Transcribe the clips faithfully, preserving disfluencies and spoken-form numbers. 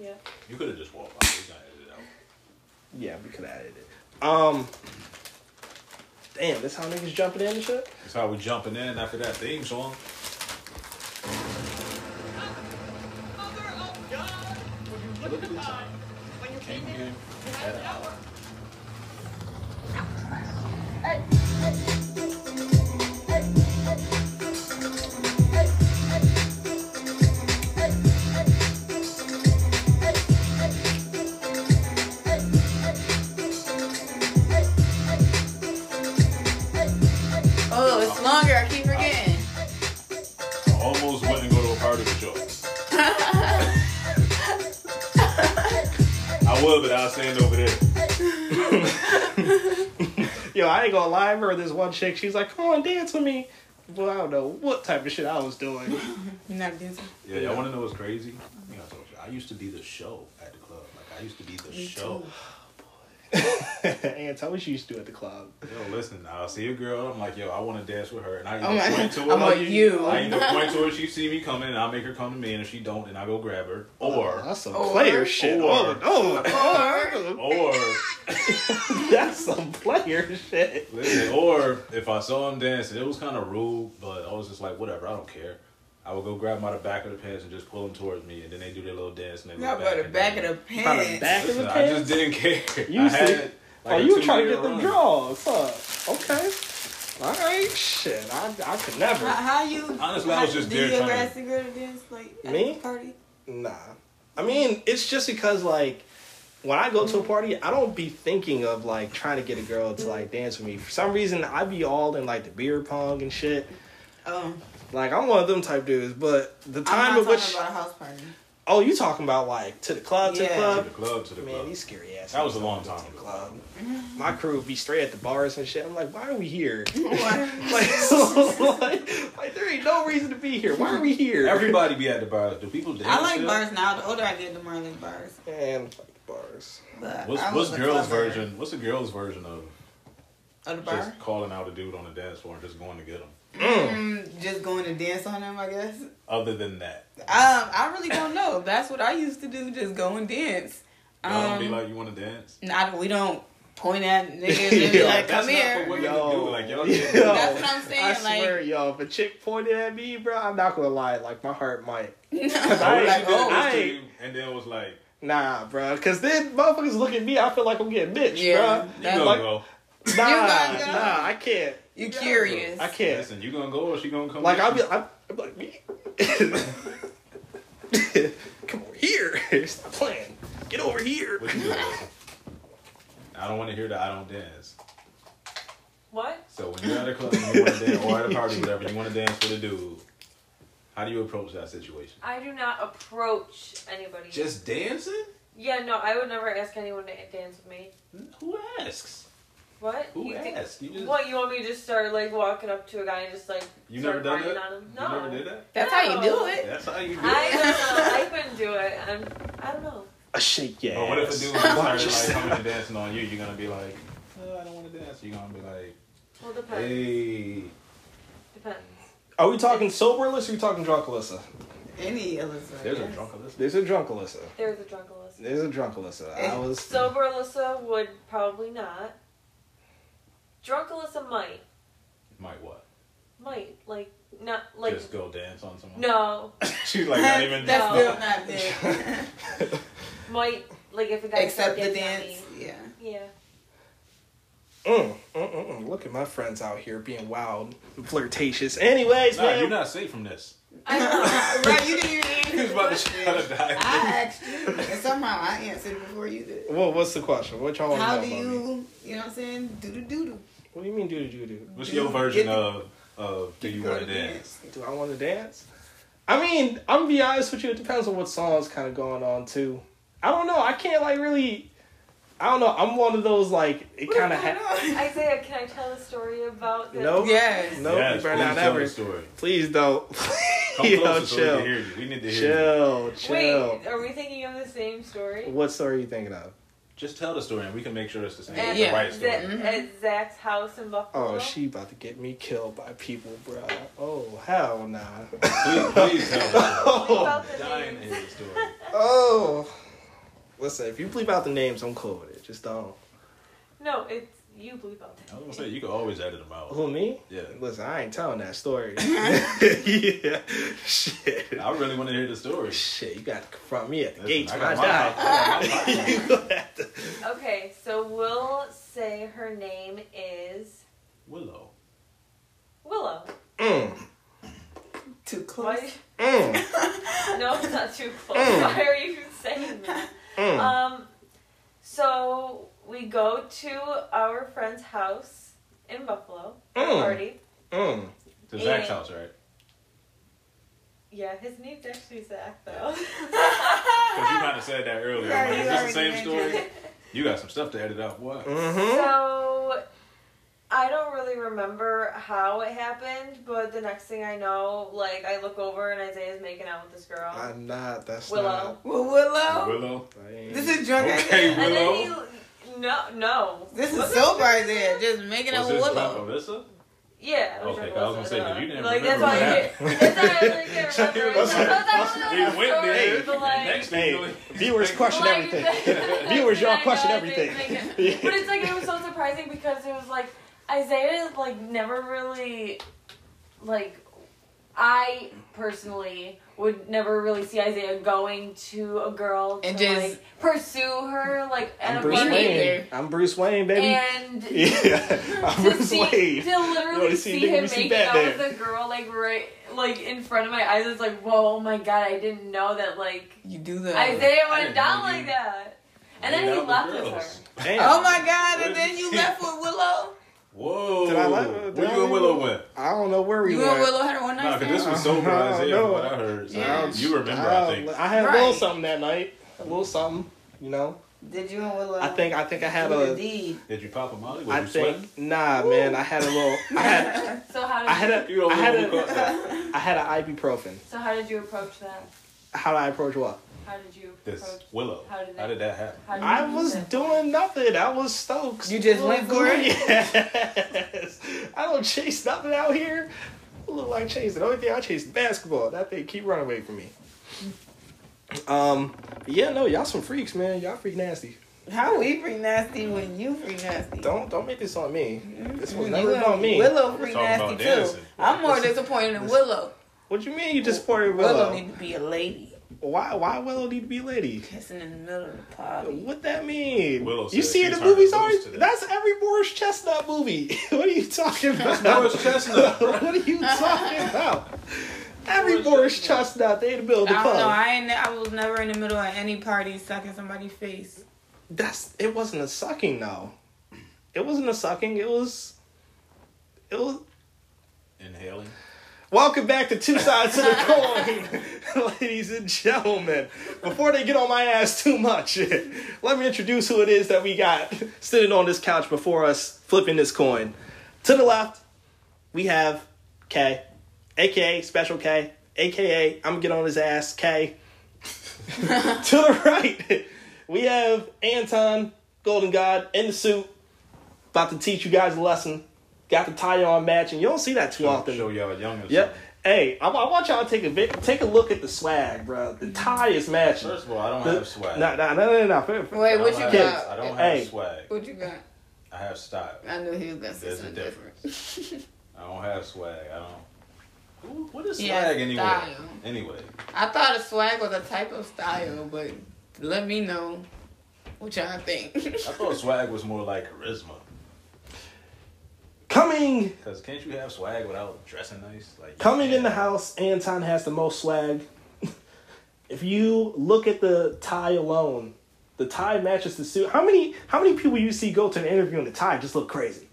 Yeah. You could have just walked by. We gotta edit it out. Yeah, we could have added it. Um, damn, that's how niggas jumping in and shit? That's how we jumping in after that theme song. Mother of God, when you look, look at the time, when you came in, you had an hour. Hey, hey. But I'll stand over there. Yo, I ain't gonna lie, I remember this one chick, she's like, come on, dance with me. Well, I don't know what type of shit I was doing. Not dancing. Yeah, y'all yeah. wanna know what's crazy? I, think I, told you, I used to be the show at the club. Like, I used to be the me show. Too. Oh, boy. Ant, what you used to do at the club? Yo, listen, I'll see a girl, I'm like, yo, I wanna dance with her. And I either oh point to her. I'm like, like you. I either point to her, she see me coming, and I'll make her come to me, and if she don't, then I go grab her. Or. Oh, that's some or, player shit. Or. Or. Or that's some player shit. Listen, or if I saw him dancing, it was kind of rude, but I was just like, whatever, I don't care. I would go grab him out of the back of the pants and just pull him towards me, and then they do their little dance. And they not by the back of the pants. By the back of the pants? I just didn't care. You I had like oh, you were trying to get them draws, huh? Okay. All right, shit. I I could never. How, how you? Honestly, how, I was just there trying. Do you ever ask a girl to dance like at me? The party? Nah. I mean, it's just because like. When I go to a party, I don't be thinking of, like, trying to get a girl to, like, dance with me. For some reason, I be all in, like, the beer pong and shit. Oh. Like, I'm one of them type dudes, but the time at which... I'm not talking about a house party. Oh, you talking about, like, to the club, yeah. to the club? To the club, to the Man, club. Man, these scary ass. That was a long time ago. Club. My crew would be straight at the bars and shit. I'm like, why are we here? like, so, like, like, there ain't no reason to be here. Why are we here? Everybody be at the bars. Do people dance I like still? Bars now. The older I get, the more I like bars. And... Bars. What's, what's girls' version? What's a girl's version of? Of the bar? Just calling out a dude on the dance floor and just going to get him. Mm. Just going to dance on him, I guess. Other than that, um, I really don't know. That's what I used to do. Just go and dance. Um, y'all don't be like, you want to dance? Nah, we don't point at niggas and be like, come here. Yo, do. Like, y'all yo, that's what I'm saying. I like, swear, yo, if a chick pointed at me, bro, I'm not gonna lie. Like, my heart might. No, I, like, oh, I to you, and then it was like. Nah, bro. Because then motherfuckers look at me, I feel like I'm getting bitched, yeah, bro. You gonna like, go. Nah, you gonna go. Nah, I can't. You yeah, curious. I can't. Listen, you gonna go or she gonna come? Like, I'll be I'm, I'm like, me? Come over here. Stop playing. Get over here. What you doing? I don't want to hear that I don't dance. What? So when you're at a club and you want to dance, or at a party, whatever, you want to dance with a dude. How do you approach that situation? I do not approach anybody. Just dancing? Yeah, no, I would never ask anyone to dance with me. Who asks? What? Who you asks? Think, you just... What, you want me to just start, like, walking up to a guy and just, like, you never done that? On him? No. You never did that? That's no. how you do it. That's how you do it. I don't know. I couldn't do it. I'm, I don't know. I shake your ass. But what if a dude starts, like, coming and dancing on you? You're going to be like, oh, I don't want to dance. You're going to be like, well, depends. Hey. Depends. Are we talking sober Alyssa or are we talking drunk Alyssa? Any Alyssa. There's yes. a drunk Alyssa. There's a drunk Alyssa. There's a drunk Alyssa. There's a drunk Alyssa. I was... Sober Alyssa would probably not. Drunk Alyssa might. Might what? Might. Like, not like... Just go dance on someone? No. She's like, not even... That's still not there. Might, like if a guy... Except the dance. Yeah. Yeah. Mm, mm, mm, mm. Look at my friends out here being wild and flirtatious. Anyways, nah, man. You're not safe from this. I know. Right, you didn't even answer. He was about to try to die. I asked you, and somehow I answered before you did. Well, what's the question? What y'all want to know about me? How do you, you know what I'm saying, doo-doo-doo-doo? What do you mean doo-doo-doo-doo? What's your version of, of do you want to dance? Do I want to dance? I mean, I'm going to be honest with you. It depends on what song's kind of going on, too. I don't know. I can't, like, really... I don't know. I'm one of those, like, it kind of happens. Isaiah, can I tell a story about this? Nope. Yes. Nope. Yes, you better not ever. Story. Please don't. Come Yo, closer chill. So we can hear you. We need to hear chill, you. Chill, chill. Wait, are we thinking of the same story? What story are you thinking of? Just tell the story and we can make sure it's the same. At, the yeah. right story. Mm-hmm. At Zach's house in Buffalo. Oh, she about to get me killed by people, bro. Oh, hell nah. Please, please tell me. Oh, dying in the story. Oh. Listen, if you bleep out the names, I'm cool with it. Just don't. No, it's you bleep out the names. I was going to say, you can always edit them out. Who, me? Yeah. Listen, I ain't telling that story. Yeah. Shit. I really want to hear the story. Shit, you got to confront me at the Listen, gates I when I die. I got my to... Okay, so we'll say her name is... Willow. Willow. Mm. Too close. Mm. No, it's not too close. Mm. Why are you saying that? Mm. Um, so we go to our friend's house in Buffalo. Mm. Party. Mm. To Zach's house, right? Yeah, his name's actually Zach, though. Because you kind of said that earlier. Yeah, like, is this the same story? It. You got some stuff to edit out. What? Mm-hmm. So... I don't really remember how it happened, but the next thing I know, like, I look over and Isaiah's making out with this girl. I'm not. That's Willow. Not. Willow? Willow? Willow? This is drunk okay, Isaiah. Willow? And then he, no, no. This is sober Isaiah, just making out with Willow. Was this Yeah. I was okay, I was going to say, if you didn't like, remember that. That's why I did. That's why I really can't remember. That's why I really Next name. Viewers question everything. Viewers, y'all question everything. But it's like, it was so surprising because it was like, Isaiah, like, never really, like, I personally would never really see Isaiah going to a girl and to, just, like, pursue her, like, at I'm a Bruce Wayne. I'm Bruce Wayne, baby. And yeah, I'm Bruce see, Wayne. To literally see, see him making out there. With a girl, like, right, like, in front of my eyes, it's like, whoa, oh my God, I didn't know that, like, you do that. Isaiah would have done like that. And then he left with her. Damn. Oh my God, and then you left with Willow? Whoa! Did I like Where you and Willow went? I don't know where we you went. You and Willow had a one night stand. No, because this was sober Isaiah from what I heard. So yeah. You remember, I, I think. I had right. a little something that night. A little something, you know. Did you and Willow? I think I think I had a. Did you pop a molly? Was I you think sweating? Nah, Woo. Man. I had a little. I had. So how did I had you? A, you I had a, I had an ibuprofen. So how did you approach that? How did I approach what? How did you approach this Willow? How did, how did that happen? Did I was that? doing nothing. I was stoked. You just went for it? Yes. I don't chase nothing out here. I look like chasing. The only thing I chase is basketball. That thing keep running away from me. Um, yeah, no, y'all some freaks, man. Y'all freak nasty. How we freak nasty when you freak nasty? Don't don't make this on me. This was never on me. Willow freak nasty too. Dancing. I'm more disappointed in Willow. What do you mean you disappointed in Willow? Willow need to be a lady. Why? Why Willow need to be a lady? Kissing in the middle of the party. What that mean? Willow you see it in the movies always. That's every Boris Chestnut movie. What are you talking about? Boris Chestnut. What are you talking about? Every Boris Chestnut, they in the middle of the party. I don't know. I ain't. I was never in the middle of any party sucking somebody's face. That's. It wasn't a sucking though. It wasn't a sucking. It was. It was. Inhaling. Welcome back to Two Sides of the Coin, ladies and gentlemen. Before they get on my ass too much, let me introduce who it is that we got sitting on this couch before us, flipping this coin. To the left, we have K, a k a. Special K, a k a. I'm going to get on his ass, K. To the right, we have Anton, Golden God, in the suit, about to teach you guys a lesson. Got the tie on matching. You don't see that too I'll often. Show y'all young. Yep. Something. Hey, I, I want y'all to take a bit, take a look at the swag, bro. The tie is matching. First of all, I don't the, have swag. No, no, no, no. Wait, what you have, got? I don't hey. have swag. What you got? I have style. I knew he was gonna say something different. I don't have swag. I don't. Who, what is swag yeah, anyway? Style. Anyway. I thought a swag was a type of style, but let me know what y'all think. I thought swag was more like charisma. Coming, because can't you have swag without dressing nice? Like coming in the house, Anton has the most swag. If you look at the tie alone, the tie matches the suit. How many how many people you see go to an interview and the tie just look crazy?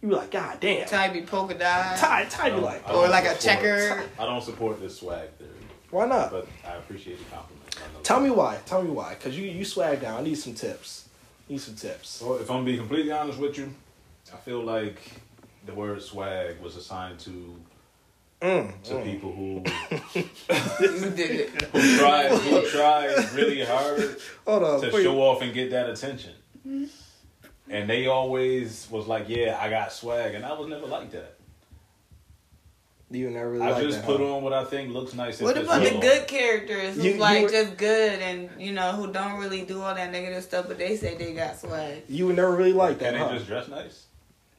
You be like, God damn. Tie be polka dot. Tie tie be like, or like a checker. I don't support this swag theory. Why not? But I appreciate the compliment. Tell me why. Tell me why. Cause you you swag down. I need some tips. Need some tips. Well, if I'm being completely honest with you, I feel like. The word swag was assigned to mm, to mm. people who who tried who tried really hard Hold on, to show you. off and get that attention, and they always was like, "Yeah, I got swag," and I was never like that. You never really I like just that, put huh? on what I think looks nice. What about the good characters who's you, like you were, just good and, you know, who don't really do all that negative stuff, but they say they got swag? You would never really like that, and huh? they just dress nice?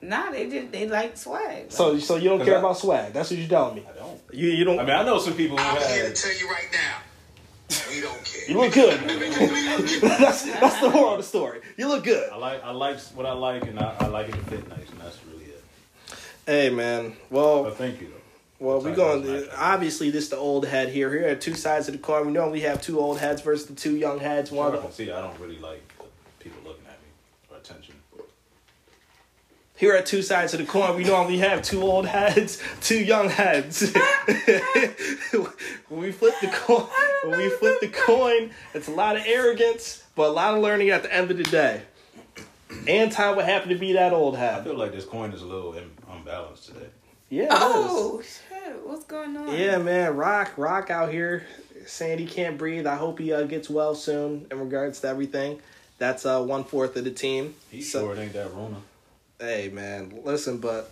Nah, they just they like swag. Like, so so you don't care I, about swag? That's what you're telling me? I don't. You, you don't. I mean, I know some people who I'm have... I'm here to tell you right now. We don't care. You look good. that's that's the moral of the story. You look good. I like I like what I like, and I, I like it to fit nice, and that's really it. Hey, man. Well, well thank you, though. Well, we're going to, obviously, this is the old head here. Here are two sides of the coin. We know we have two old heads versus the two young heads. One sure, I can see, I don't really like people looking at me or attention. Here are two sides of the coin. We normally have two old heads, two young heads. When we flip the coin, when we flip the coin, it's a lot of arrogance, but a lot of learning at the end of the day. Anton would happen to be that old head. I feel like this coin is a little unbalanced today. Yeah. Oh shit! What's going on? Yeah, man. Rock, Rock out here saying he can't breathe. I hope he uh, gets well soon. In regards to everything, that's uh one fourth of the team. He so, sure it ain't that Rona. Hey, man. Listen, but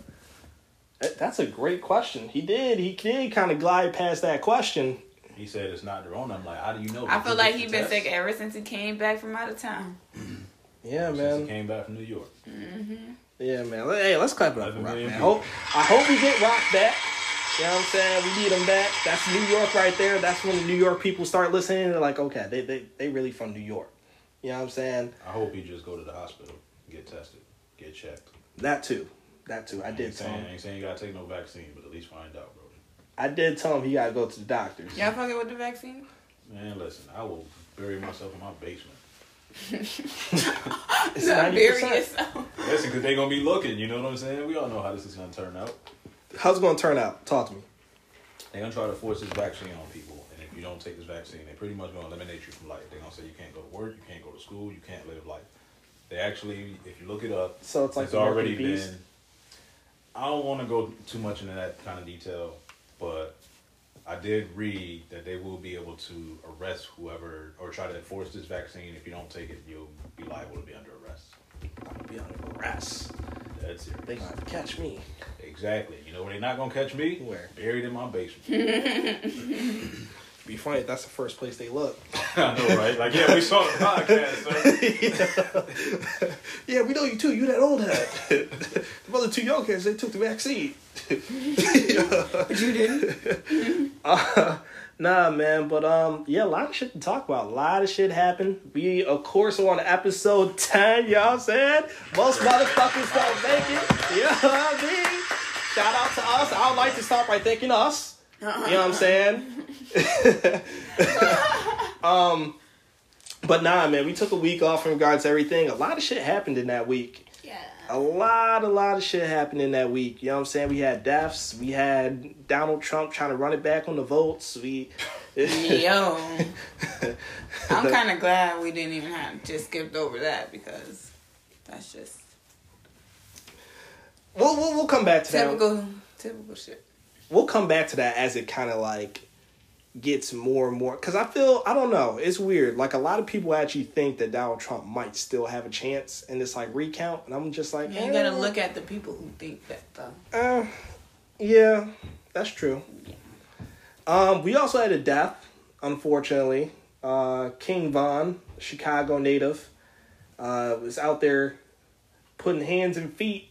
that's a great question. He did. He did kind of glide past that question. He said it's not the Rona. I'm like, how do you know? I feel like he's been sick ever since he came back from out of town. Yeah, ever man. Since he came back from New York. Mm-hmm. Yeah, man. Hey, let's clap it up for Rock, man. Hope, I hope we get Rock back. You know what I'm saying? We need him back. That's New York right there. That's when the New York people start listening. They're like, okay, they they, they really from New York. You know what I'm saying? I hope he just go to the hospital, get tested, get checked. That too. That too. I, I did tell him. I ain't saying you got to take no vaccine, but at least find out, bro. I did tell him he got to go to the doctors. Y'all fucking with the vaccine? Man, listen, I will bury myself in my basement. It's not serious. Listen, because they're going to be looking. You know what I'm saying? We all know how this is going to turn out. How's it going to turn out? Talk to me. They're going to try to force this vaccine on people. And if you don't take this vaccine, they're pretty much going to eliminate you from life. They're going to say you can't go to work, you can't go to school, you can't live life. They actually, if you look it up, so it's, like it's already been... I don't want to go too much into that kind of detail, but... I did read that they will be able to arrest whoever or try to enforce this vaccine. If you don't take it, you'll be liable to be under arrest. I'll be under arrest. That's it. They gonna catch me. Exactly. You know where they're not gonna catch me? Where? Buried in my basement. Be funny if that's the first place they look. I know, right? Like, yeah, we saw the podcast, sir. Yeah. Yeah, we know you too. You that old head. The other two young kids, they took the vaccine. But you didn't. uh, nah, man. But um, yeah, a lot of shit to talk about. A lot of shit happened. We, of course, are on episode ten. Y'all said most motherfuckers don't make it. You know what I mean? Shout out to us. I would like to start by thanking us. You know what I'm saying? um, but nah, man. We took a week off in regards to everything. A lot of shit happened in that week. A lot, a lot of shit happened in that week. You know what I'm saying? We had deaths. We had Donald Trump trying to run it back on the votes. We, Yo. I'm kind of glad we didn't even have just skipped over that because that's just... We'll, we'll, we'll come back to typical, that. Typical shit. We'll come back to that as it kind of like gets more and more. Because I feel, I don't know, it's weird. Like, a lot of people actually think that Donald Trump might still have a chance in this, like, recount. And I'm just like, yeah, you eh. gotta look at the people who think that, though. Uh, yeah, that's true. Yeah. Um, we also had a death, unfortunately. Uh, King Von, Chicago native, uh, was out there putting hands and feet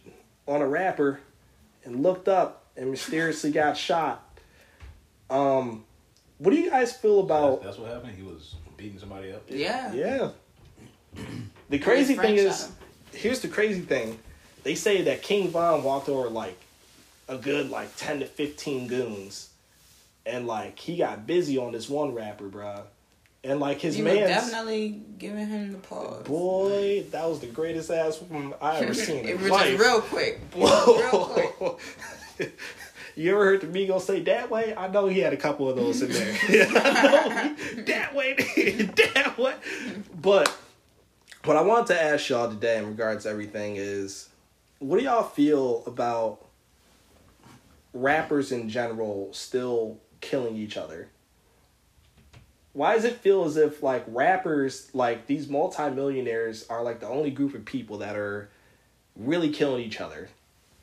on a rapper and looked up and mysteriously got shot. Um... What do you guys feel about... That's, that's what happened? He was beating somebody up? Yeah. Yeah. The crazy thing is... Here's the crazy thing. They say that King Von walked over, like, a good, like, ten to fifteen goons. And, like, he got busy on this one rapper, bro. And, like, his man definitely giving him the pause. Boy, that was the greatest ass woman I ever seen in my life. It was just real quick. Whoa. Real quick. You ever heard the Migos say that way? I know he had a couple of those in there. I know he, that way, that way. But what I wanted to ask y'all today in regards to everything is, what do y'all feel about rappers in general still killing each other? Why does it feel as if, like, rappers, like, these multimillionaires are, like, the only group of people that are really killing each other?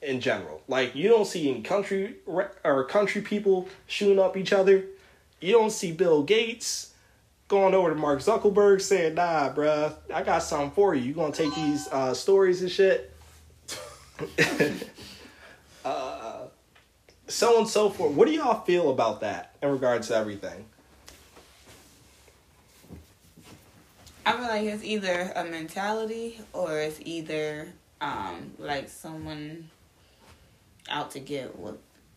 in general. Like, you don't see in country or country people shooting up each other. You don't see Bill Gates going over to Mark Zuckerberg saying, nah, bruh, I got something for you. You gonna take these uh, stories and shit? uh, so and so forth. What do y'all feel about that in regards to everything? I feel like it's either a mentality or it's either um, like someone out to get with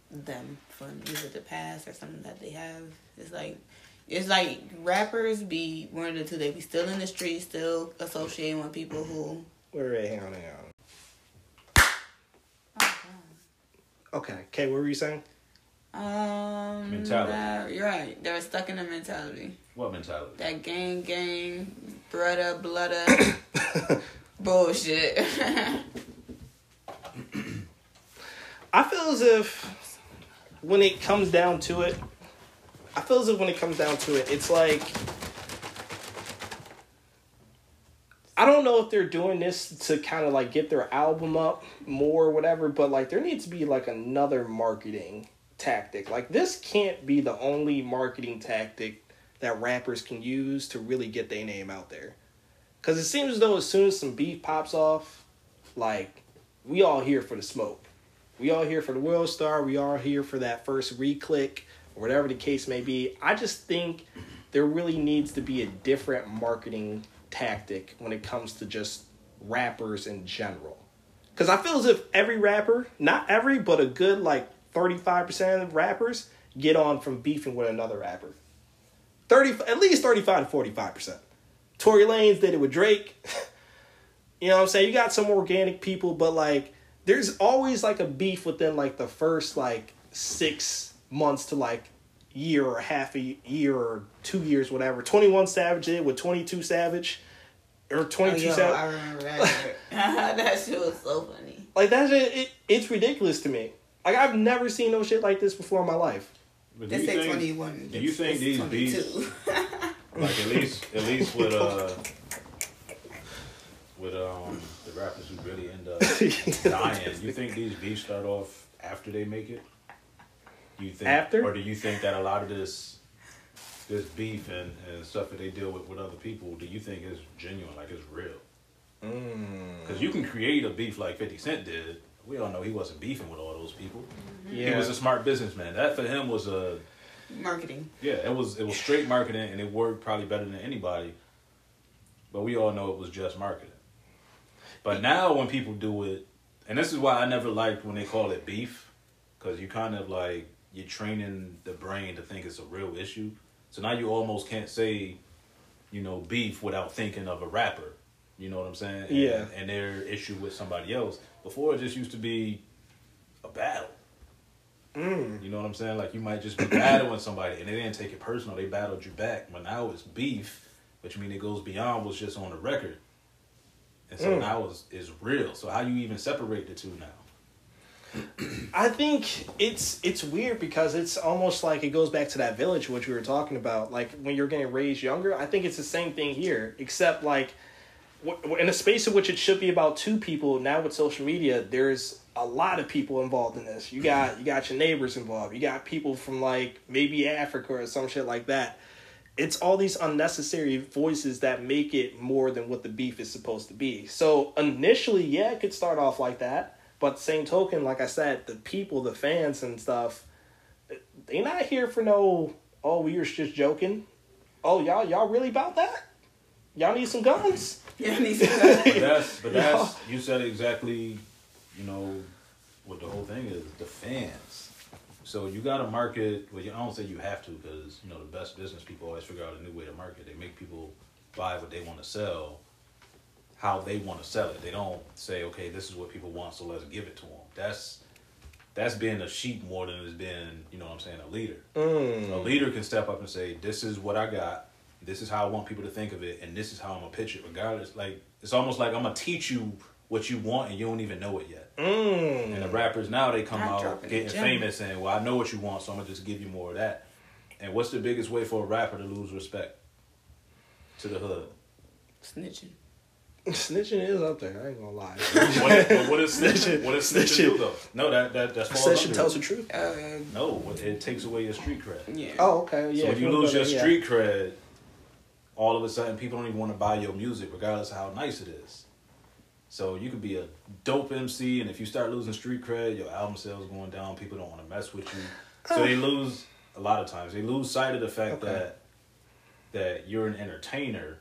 them from either the past or something that they have. It's like it's like rappers be one of the two. They be still in the street, still associating with people who. Wait, wait, hang on, hang on. Oh, God. Okay, Kay, what were you saying? Um, mentality. That, you're right. They're stuck in a mentality. What mentality? That gang, gang, brudda, bludda, bullshit. I feel as if when it comes down to it, I feel as if when it comes down to it, it's like, I don't know if they're doing this to kind of like get their album up more or whatever, but like there needs to be like another marketing tactic. Like this can't be the only marketing tactic that rappers can use to really get their name out there. Because it seems as though as soon as some beef pops off, like, we all here for the smoke. We all here for the World Star. We all here for that first re-click, or whatever the case may be. I just think there really needs to be a different marketing tactic when it comes to just rappers in general. Because I feel as if every rapper, not every, but a good, like, thirty-five percent of rappers get on from beefing with another rapper. thirty, at least thirty-five to forty-five percent. Tory Lanez did it with Drake. You know what I'm saying? You got some organic people, but like there's always like a beef within like the first like six months to like year or half a year or two years, whatever. twenty-one Savage did with twenty-two Savage. Or twenty-two oh, yo, Savage. I remember that. That shit was so funny. Like that shit, it, it's ridiculous to me. Like I've never seen no shit like this before in my life. But do you think, twenty-one. Do you think these beats, like at least, at least with uh, with um the rappers who really end up dying, you think these beats start off after they make it? You think, after, or do you think that a lot of this, this beef and, and stuff that they deal with with other people, do you think is genuine, like it's real? Because mm. you can create a beef like fifty Cent did. We all know he wasn't beefing with all those people. Mm-hmm. Yeah. He was a smart businessman. That for him was a marketing. Yeah, it was it was straight marketing, and it worked probably better than anybody. But we all know it was just marketing. But now when people do it, and this is why I never liked when they call it beef, because you kind of like you're training the brain to think it's a real issue. So now you almost can't say, you know, beef without thinking of a rapper. You know what I'm saying? And, yeah. And their issue with somebody else. Before, it just used to be a battle. Mm. You know what I'm saying? Like, you might just be battling somebody, and they didn't take it personal. They battled you back. But now it's beef, which means it goes beyond what's just on the record. And so mm. now it's, it's real. So how do you even separate the two now? I think it's it's weird because it's almost like it goes back to that village, which we were talking about. Like, when you're getting raised younger, I think it's the same thing here, except, like, in a space in which it should be about two people, now with social media, there's a lot of people involved in this. You got you got your neighbors involved. You got people from, like, maybe Africa or some shit like that. It's all these unnecessary voices that make it more than what the beef is supposed to be. So initially, yeah, it could start off like that. But same token, like I said, the people, the fans and stuff, they not here for no, oh, we were just joking. Oh, y'all, y'all really about that? Y'all need some guns? Yeah, need some guns. But that's, but that's you said exactly, you know, what the whole thing is, the fans. So you got to market, well, I don't say you have to because, you know, the best business people always figure out a new way to market. They make people buy what they want to sell, how they want to sell it. They don't say, okay, this is what people want, so let's give it to them. That's, that's being a sheep more than it's being, you know what I'm saying, a leader. Mm. A leader can step up and say, this is what I got. This is how I want people to think of it, and this is how I'm going to pitch it regardless. Like, it's almost like I'm going to teach you what you want, and you don't even know it yet. Mm. And the rappers now, they come I'm out getting famous saying, well, I know what you want, so I'm going to just give you more of that. And what's the biggest way for a rapper to lose respect to the hood? Snitching. Snitching is up there. I ain't gonna lie. what, what is snitching? What is snitching, snitching do though? No, that that that's false. Snitching tells the truth. Uh, no, it takes away your street cred. Yeah. Oh, okay. Yeah. So if you lose your yeah. street cred, all of a sudden people don't even want to buy your music, regardless of how nice it is. So you could be a dope M C, and if you start losing street cred, your album sales going down. People don't want to mess with you, so they lose. A lot of times they lose sight of the fact okay. that that you're an entertainer.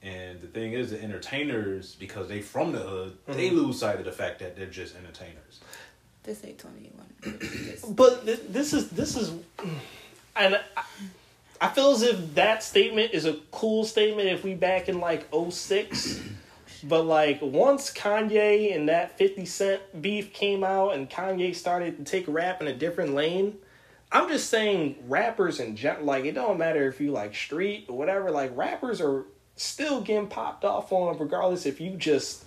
And the thing is, the entertainers, because they from the hood, mm-hmm. they lose sight of the fact that they're just entertainers. This ain't twenty-one. But th- this is this is, and I, I feel as if that statement is a cool statement if we back in like oh six, but like once Kanye and that fifty Cent beef came out and Kanye started to take rap in a different lane. I'm just saying, rappers in general, like it don't matter if you like street or whatever. Like rappers are. Still getting popped off on, regardless if you just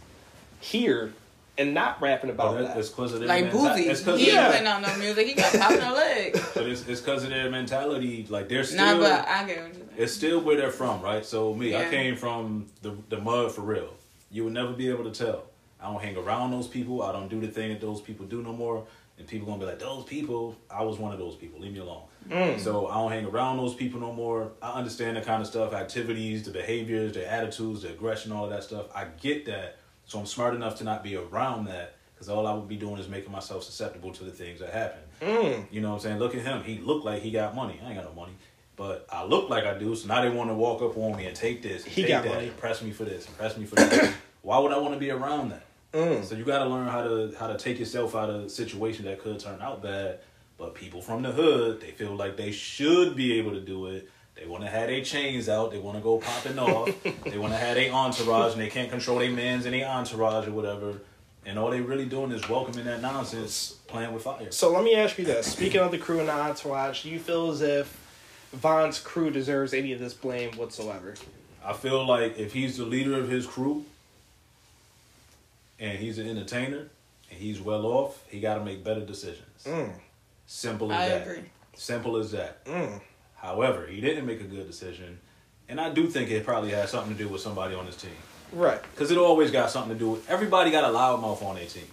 hear and not rapping about that. It's because of their like mentality. Like Boosie, he yeah. ain't putting out no music. He got popped in the leg. But it's it's because of their mentality. Like they're still. Nah, but I get what you're saying. It's still where they're from, right? So me, yeah. I came from the the mud for real. You would never be able to tell. I don't hang around those people. I don't do the thing that those people do no more. And people gonna be like, those people. I was one of those people. Leave me alone. Mm. So I don't hang around those people no more. I understand the kind of stuff, activities, the behaviors, the attitudes, the aggression, all of that stuff. I get that. So I'm smart enough to not be around that because all I would be doing is making myself susceptible to the things that happen. Mm. You know what I'm saying? Look at him. He looked like he got money. I ain't got no money. But I look like I do. So now they want to walk up on me and take this. And he take got that, money. And press me for this. And press me for that. Why would I want to be around that? Mm. So you got to learn how to how to take yourself out of situations that could turn out bad. But people from the hood, they feel like they should be able to do it. They want to have their chains out. They want to go popping off. They want to have their entourage, and they can't control their mans and their entourage or whatever. And all they really doing is welcoming that nonsense, playing with fire. So let me ask you this. Speaking of the crew and the entourage, do you feel as if Von's crew deserves any of this blame whatsoever? I feel like if he's the leader of his crew, and he's an entertainer, and he's well off, he got to make better decisions. Mm. Simple as I that. Agree. Simple as that. Mm. However, he didn't make a good decision, and I do think it probably had something to do with somebody on his team. Right. Because it always got something to do with... Everybody got a loudmouth on their team.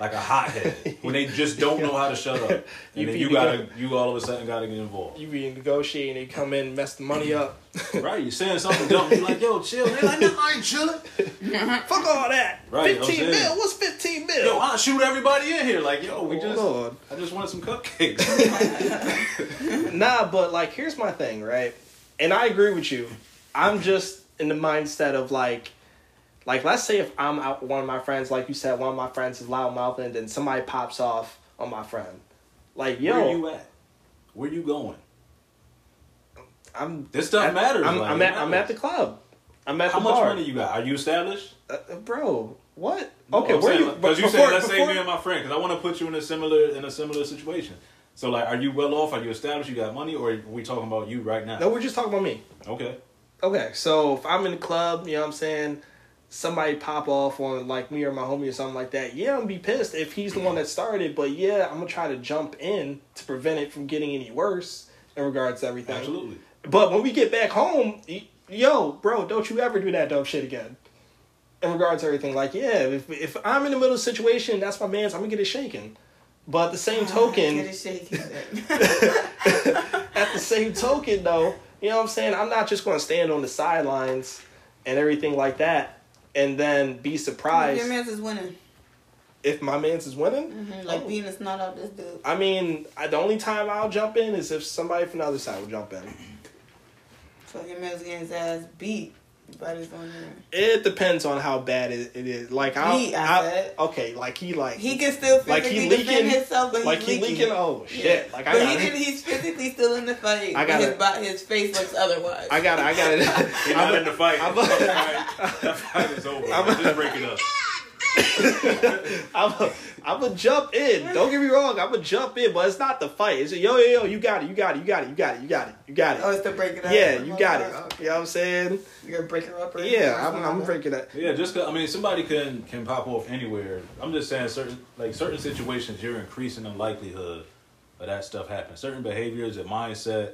Like a hothead. When they just don't know how to shut up. And you then you gotta, go- you all of a sudden got to get involved. You be negotiating, they come in and mess the money up. Right. You're saying something dumb. You're like, yo, chill. They're like, no, I ain't chilling. Fuck all that. Right, fifteen mil. What's fifteen mil? Yo, I'll shoot everybody in here. Like, yo, we oh, just... Lord. I just wanted some cupcakes. Nah, but like, here's my thing, right? And I agree with you. I'm just... in the mindset of like, like let's say if I'm out with one of my friends, like you said, one of my friends is loudmouthing, and then somebody pops off on my friend. Like, yo, where you at? Where you going? I'm. This stuff at, matters. I'm, like, I'm, at, matters. I'm at the club. I'm at How the bar. How much money you got? Are you established, uh, bro? What? No, okay, I'm where saying, you? Because you said let's before, say me and my friend, because I want to put you in a similar in a similar situation. So like, are you well off? Are you established? You got money, or are we talking about you right now? No, we're just talking about me. Okay. Okay, so if I'm in the club, you know what I'm saying, somebody pop off on like me or my homie or something like that, yeah, I'm gonna be pissed if he's the one that started, but yeah, I'm gonna try to jump in to prevent it from getting any worse in regards to everything. Absolutely. But when we get back home, yo, bro, don't you ever do that dope shit again. In regards to everything, like, yeah, if if I'm in the middle of a situation, that's my man's, I'm gonna get it shaken. But at the same token, get it shaken. At the same token, though, you know what I'm saying? I'm not just going to stand on the sidelines and everything like that and then be surprised. If your man's is winning. If my man's is winning? Mm-hmm. Like, oh. Venus not out this dude. I mean, I, the only time I'll jump in is if somebody from the other side will jump in. So your man's getting his ass beat. But it's on there. It depends on how bad it, it is. Like, I'll, he, I I'll, said. Okay, like, he, like... He can still physically like defend himself, but like he's leaking. Like, he leaking, oh, shit. Yeah. Like, I but got he it. Can, he's physically still in the fight. I got his, body, his face looks otherwise. I got it, I got it. You're not in the fight. I'm, I'm, I'm, that fight is over. I'm, I'm just breaking up. I'm a, I'm a jump in. Don't get me wrong. I'm a jump in, but it's not the fight. It's a, yo, yo, yo, you got it, you got it, you got it, you got it, you got it, you got it. Oh, it's the breaking up. Yeah, you got it. Okay. You know what I'm saying? You're gonna break her up right now? Yeah, I'm, I'm breaking that. Yeah, just cause, I mean, somebody can can pop off anywhere. I'm just saying certain like certain situations, you're increasing the likelihood of that stuff happening. Certain behaviors and mindset,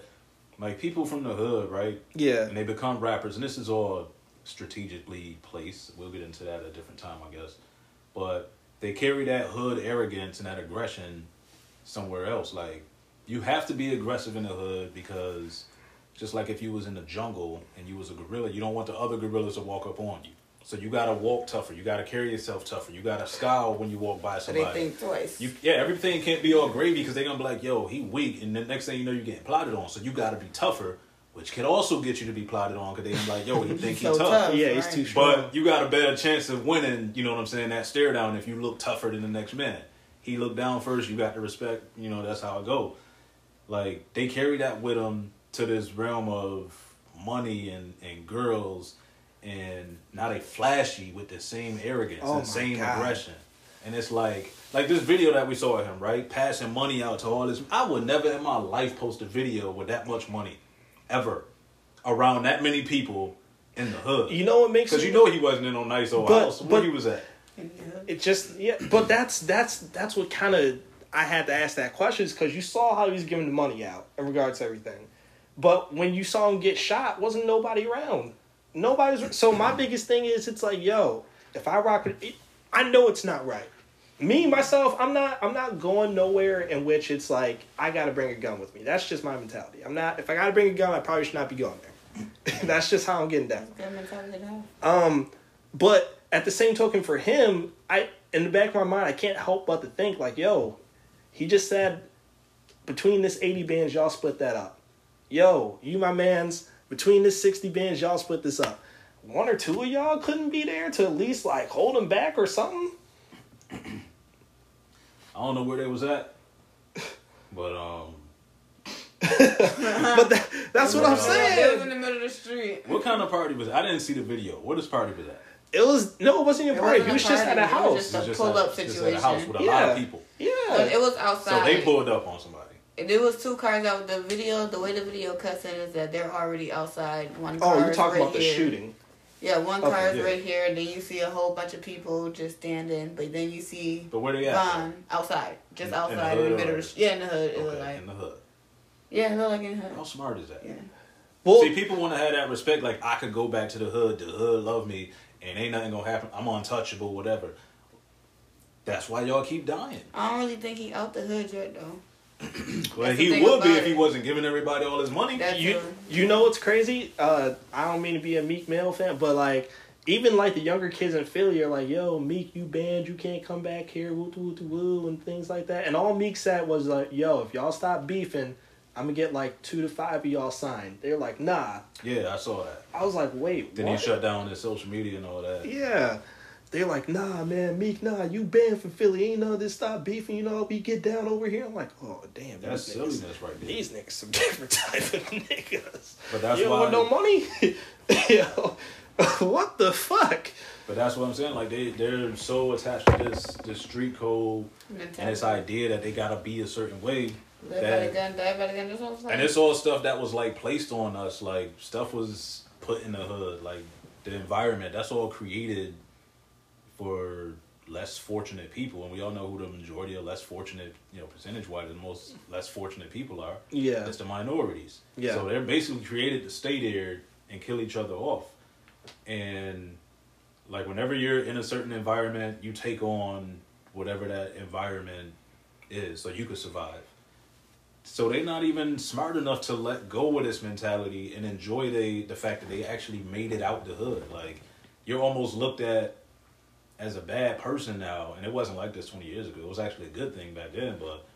like people from the hood, right? Yeah, and they become rappers, and this is all strategically placed. We'll get into that at a different time, I guess. But they carry that hood arrogance and that aggression somewhere else. Like, you have to be aggressive in the hood because just like if you was in the jungle and you was a gorilla, you don't want the other gorillas to walk up on you. So you got to walk tougher. You got to carry yourself tougher. You got to scowl when you walk by somebody. So they think twice. You, yeah, everything can't be all gravy because they're going to be like, yo, he weak. And the next thing you know, you're getting plotted on. So you got to be tougher, which can also get you to be plotted on because they're be like, yo, he think he's he so tough. tough. Yeah, he's right? too strong. But you got a better chance of winning, you know what I'm saying, that stare down if you look tougher than the next man. He looked down first. You got to respect. You know, that's how it go. Like, they carry that with them to this realm of money and, and girls. And now they flashy with the same arrogance oh and same God. aggression. And it's like, like this video that we saw of him, right? Passing money out to all this. I would never in my life post a video with that much money ever around that many people in the hood. You know what makes Because you know he wasn't in no nice old but, house. But, where he was at? It just, yeah. But that's, that's, that's what kind of, I had to ask that question is because you saw how he was giving the money out in regards to everything. But when you saw him get shot, wasn't nobody around. Nobody's... So my biggest thing is, it's like, yo, if I rock it, it... I know it's not right. Me, myself, I'm not I'm not going nowhere in which it's like, I gotta bring a gun with me. That's just my mentality. I'm not... If I gotta bring a gun, I probably should not be going there. That's just how I'm getting down. Um, but at the same token for him, I in the back of my mind, I can't help but to think, like, yo, he just said, between this eighty bands, y'all split that up. Yo, you my mans... Between this sixty bands, y'all split this up. One or two of y'all couldn't be there to at least, like, hold them back or something? I don't know where they was at. But, um... but that, that's what I'm saying. They was in the middle of the street. What kind of party was it? I didn't see the video. What is party was that? It was... No, it wasn't your party. It was just at a house. It was just a pull-up situation. Just at a house with a yeah. lot of people. Yeah. But it was outside. So they pulled up on somebody. There was two cars out. The video, the way the video cuts in is that they're already outside. One car. Oh, you're talking right about here. The shooting. Yeah, one okay, car is yeah. right here, and then you see a whole bunch of people just standing. But then you see. But where they at? Von outside, just in, outside in the, in the middle. Or... Of, yeah, in the hood. Okay, it looked like in the hood. Yeah, it looked like in the hood. How smart is that? Yeah. Well, see, people want to have that respect. Like, I could go back to the hood. The hood love me, and ain't nothing gonna happen. I'm untouchable. Whatever. That's why y'all keep dying. I don't really think he out the hood yet, though. Well, he would be it. If he wasn't giving everybody all his money. That's you, you know what's crazy? Uh, I don't mean to be a Meek Mill fan, but like even like the younger kids in Philly are like, "Yo, Meek, you banned, you can't come back here, woo woo woo," and things like that. And all Meek said was like, "Yo, if y'all stop beefing, I'm gonna get like two to five of y'all signed." They're like, "Nah." Yeah, I saw that. I was like, "Wait." Then what? He shut down his social media and all that. Yeah. They're like, nah, man, Meek, nah, you banned from Philly. Ain't none of this. Stop beefing, you know, we get down over here. I'm like, oh, damn. That's silliness right there. These niggas some different type of niggas. But that's you why... You don't want no money? Yo, what the fuck? But that's what I'm saying. Like, they, they're so attached to this, this street code mentality. And this idea that they got to be a certain way. Live that, by the gun, die by the gun. This whole stuff. And it's all stuff that was, like, placed on us. Like, stuff was put in the hood. Like, the environment. That's all created... for less fortunate people, and we all know who the majority of less fortunate, you know, percentage-wise, the most less fortunate people are. Yeah. It's the minorities. Yeah. So they're basically created to stay there and kill each other off. And, like, whenever you're in a certain environment, you take on whatever that environment is so you could survive. So they're not even smart enough to let go of this mentality and enjoy the, the fact that they actually made it out the hood. Like, you're almost looked at as a bad person now, and it wasn't like this twenty years ago. It was actually a good thing back then, but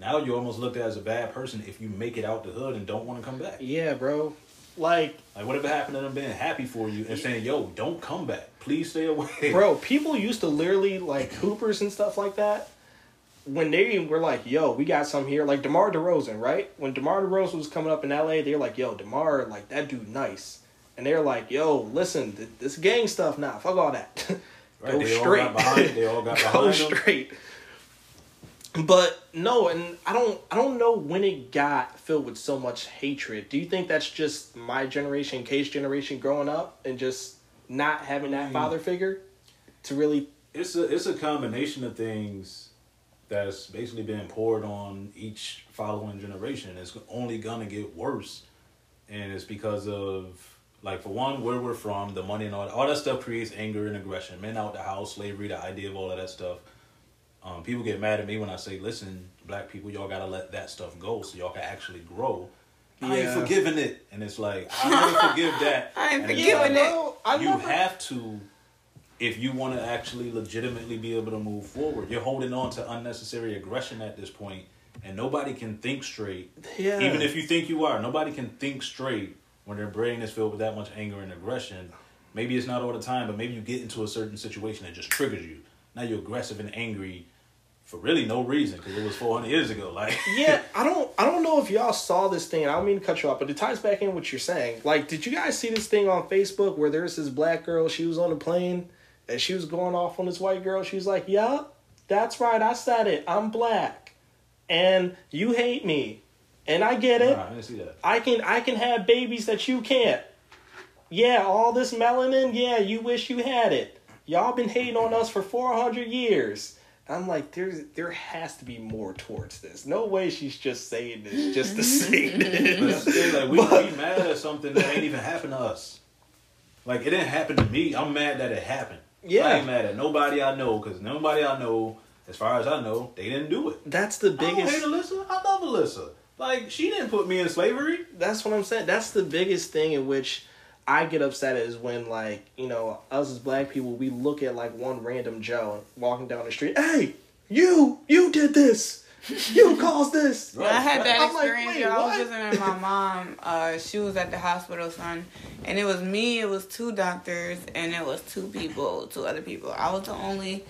now you're almost looked at as a bad person if you make it out the hood and don't want to come back. Yeah, bro. Like, like whatever happened to them being happy for you and saying, yo, don't come back. Please stay away. Bro, people used to literally, like, hoopers and stuff like that, when they were like, yo, we got some here. Like, DeMar DeRozan, right? When DeMar DeRozan was coming up in L A, they were like, yo, DeMar, like, that dude nice. And they were like, yo, listen, th- this gang stuff, nah, fuck all that. Right, go they straight. All got behind, they all got go behind straight. Them. But no, and I don't. I don't know when it got filled with so much hatred. Do you think that's just my generation, K's generation, growing up and just not having that father figure to really? It's a it's a combination of things that's basically been poured on each following generation. It's only gonna get worse, and it's because of Like, for one, where we're from, the money and all that, all that stuff creates anger and aggression. Men out the house, slavery, the idea of all of that stuff. Um, people get mad at me when I say, listen, black people, y'all got to let that stuff go so y'all can actually grow. Yeah. I ain't forgiving it. And it's like, I don't forgive that. I ain't and forgiving like, it. You have to, if you want to actually legitimately be able to move forward. You're holding on to unnecessary aggression at this point, and nobody can think straight. Yeah. Even if you think you are, nobody can think straight. When their brain is filled with that much anger and aggression, maybe it's not all the time, but maybe you get into a certain situation that just triggers you. Now you're aggressive and angry for really no reason because it was four hundred years ago. Like, yeah, I don't, I don't know if y'all saw this thing. I don't mean to cut you off, but it ties back in what you're saying. Like, did you guys see this thing on Facebook where there's this black girl? She was on the plane and she was going off on this white girl. She was like, "Yeah, that's right. I said it. I'm black, and you hate me." And I get it. Nah, I didn't see that. I can I can have babies that you can't. Yeah, all this melanin, yeah, you wish you had it. Y'all been hating on us for four hundred years. I'm like, there's there has to be more towards this. No way she's just saying this just to say this. But still, like, we, but, we mad at something that ain't even happened to us. Like, it didn't happen to me. I'm mad that it happened. Yeah. I ain't mad at nobody I know, because nobody I know, as far as I know, they didn't do it. That's the biggest... I don't hate Alyssa. I love Alyssa. Like, she didn't put me in slavery. That's what I'm saying. That's the biggest thing in which I get upset at is when, like, you know, us as black people, we look at, like, one random Joe walking down the street. Hey, you, you did this. You caused this. Right. I had that I'm experience. Like, I was visiting my mom. Uh, she was at the hospital, son. And it was me, it was two doctors, and it was two people, two other people. I was the only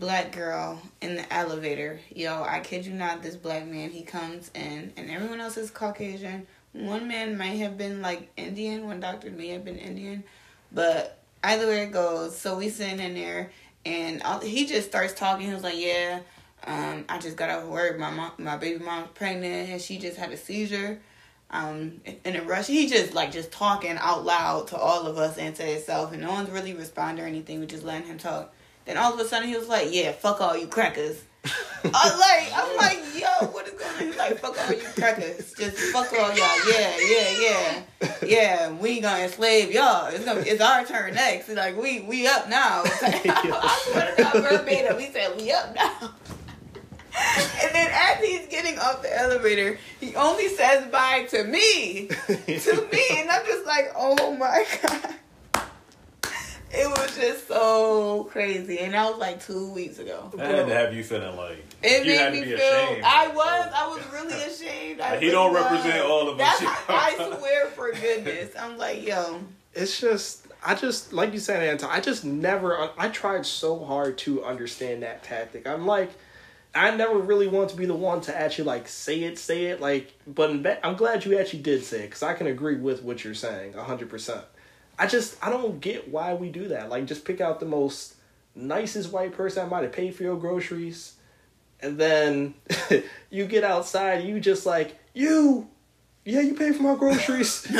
black girl in the elevator. Yo, I kid you not, this black man, he comes in and everyone else is Caucasian. One man might have been like Indian, one doctor may have been Indian, but either way it goes. So we sitting in there and all, he just starts talking. He was like, yeah, um, I just got out of work. My mom, my baby mom's pregnant and she just had a seizure um, in a rush. He just like just talking out loud to all of us and to himself, and no one's really responding or anything. We just letting him talk. Then all of a sudden, he was like, yeah, fuck all you crackers. I'm like, I'm like, yo, what is going on? He's like, fuck all you crackers. Just fuck all y'all. Yeah, yeah, yeah. Yeah, we ain't going to enslave y'all. It's gonna, it's our turn next. It's like, we we up now. I swear to God, verbatim, we said, we up now. And then as he's getting off the elevator, he only says bye to me. To me. And I'm just like, oh, my God. It was just so crazy, and that was like two weeks ago. That had to have you feeling like it you made had me to be feel, ashamed. I was, I was really ashamed. I like, he really don't was. represent all of us. I swear for goodness, I'm like, yo. It's just, I just like you said, Anton. I just never. I tried so hard to understand that tactic. I'm like, I never really want to be the one to actually like say it, say it, like. But in be- I'm glad you actually did say it, because I can agree with what you're saying a hundred percent. I just, I don't get why we do that. Like, just pick out the most nicest white person I might have paid for your groceries. And then you get outside and you just like, you, yeah, you paid for my groceries. But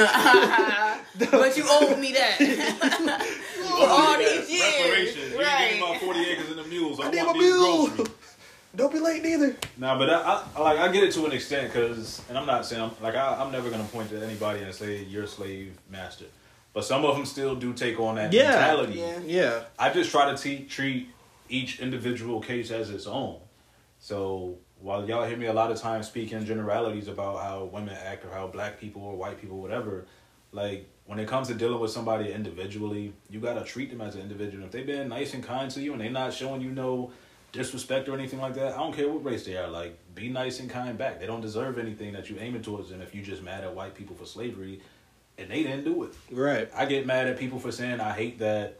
you owed me that. For all these years. Right. You gave me about forty acres and the mules. I, I need my mule. Don't be late neither. Nah, but I, I like I get it to an extent because, and I'm not saying, I'm, like, I, I'm never going to point to anybody and say, you're a slave master. But some of them still do take on that yeah, mentality. Yeah, yeah. I just try to te- treat each individual case as its own. So while y'all hear me a lot of times speak in generalities about how women act or how black people or white people, whatever, like when it comes to dealing with somebody individually, you got to treat them as an individual. If they've been nice and kind to you and they're not showing you no disrespect or anything like that, I don't care what race they are. Like, be nice and kind back. They don't deserve anything that you aiming towards them if you just mad at white people for slavery. And they didn't do it. Right. I get mad at people for saying, I hate that.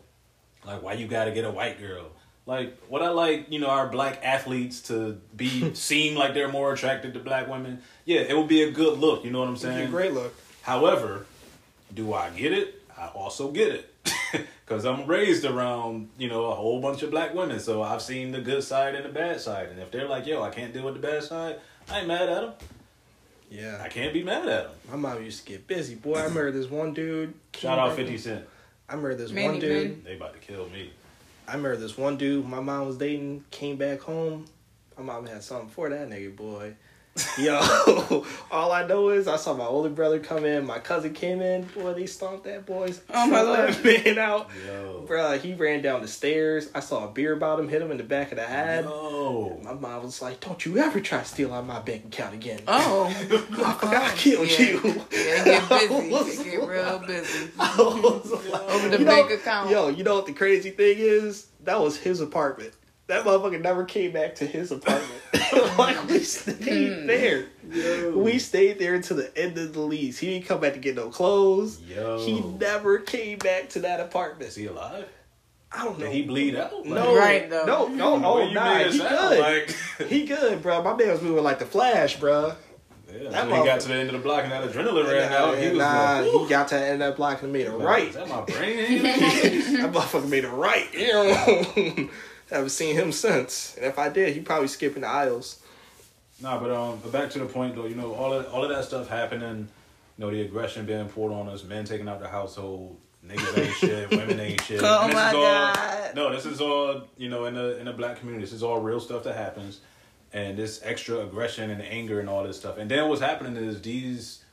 Like, why you gotta get a white girl? Like, what I like, you know, our black athletes to be seem like they're more attracted to black women. Yeah, it would be a good look. You know what I'm saying? It'd be a great look. However, do I get it? I also get it. Because I'm raised around, you know, a whole bunch of black women. So I've seen the good side and the bad side. And if they're like, yo, I can't deal with the bad side, I ain't mad at them. Yeah, I can't be mad at him. My mom used to get busy. Boy, I remember this one dude. Shout out fifty Cent. I remember this Many one dude. Men. They about to kill me. I remember this one dude my mom was dating, came back home. My mom had something for that nigga, boy. Yo, all I know is I saw my older brother come in, my cousin came in, boy, they stomped that boy's oh my that man out. Yo. Bruh, he ran down the stairs. I saw a beer bottom hit him in the back of the head. Yo. My mom was like, don't you ever try to steal out my bank account again. Oh. I killed yeah. you. Yeah, get busy. Was, get real busy. Was, like, over the bank know, account. Yo, you know what the crazy thing is? That was his apartment. That motherfucker never came back to his apartment. Like, we stayed there. Yo. We stayed there until the end of the lease. He didn't come back to get no clothes. Yo. He never came back to that apartment. Is he alive? I don't know. Did he bleed out? Like, no, right, though. no, no, no, nah, he good. Like... he good, bro. My man was moving like the Flash, bro. Yeah, that when he got to the end of the block and that adrenaline ran nah, out. He was nah, like, he got to the end of that block and made a right. Is that my brain? That motherfucker made a right. Ew. I haven't seen him since, and if I did, he probably skipping the aisles. Nah, but um, but back to the point though, you know, all of, all of that stuff happening, you know, the aggression being poured on us, men taking out the household, niggas ain't shit, women ain't shit. Oh my god! No, this is all, you know, in the in the black community, this is all real stuff that happens, and this extra aggression and anger and all this stuff. And then what's happening is these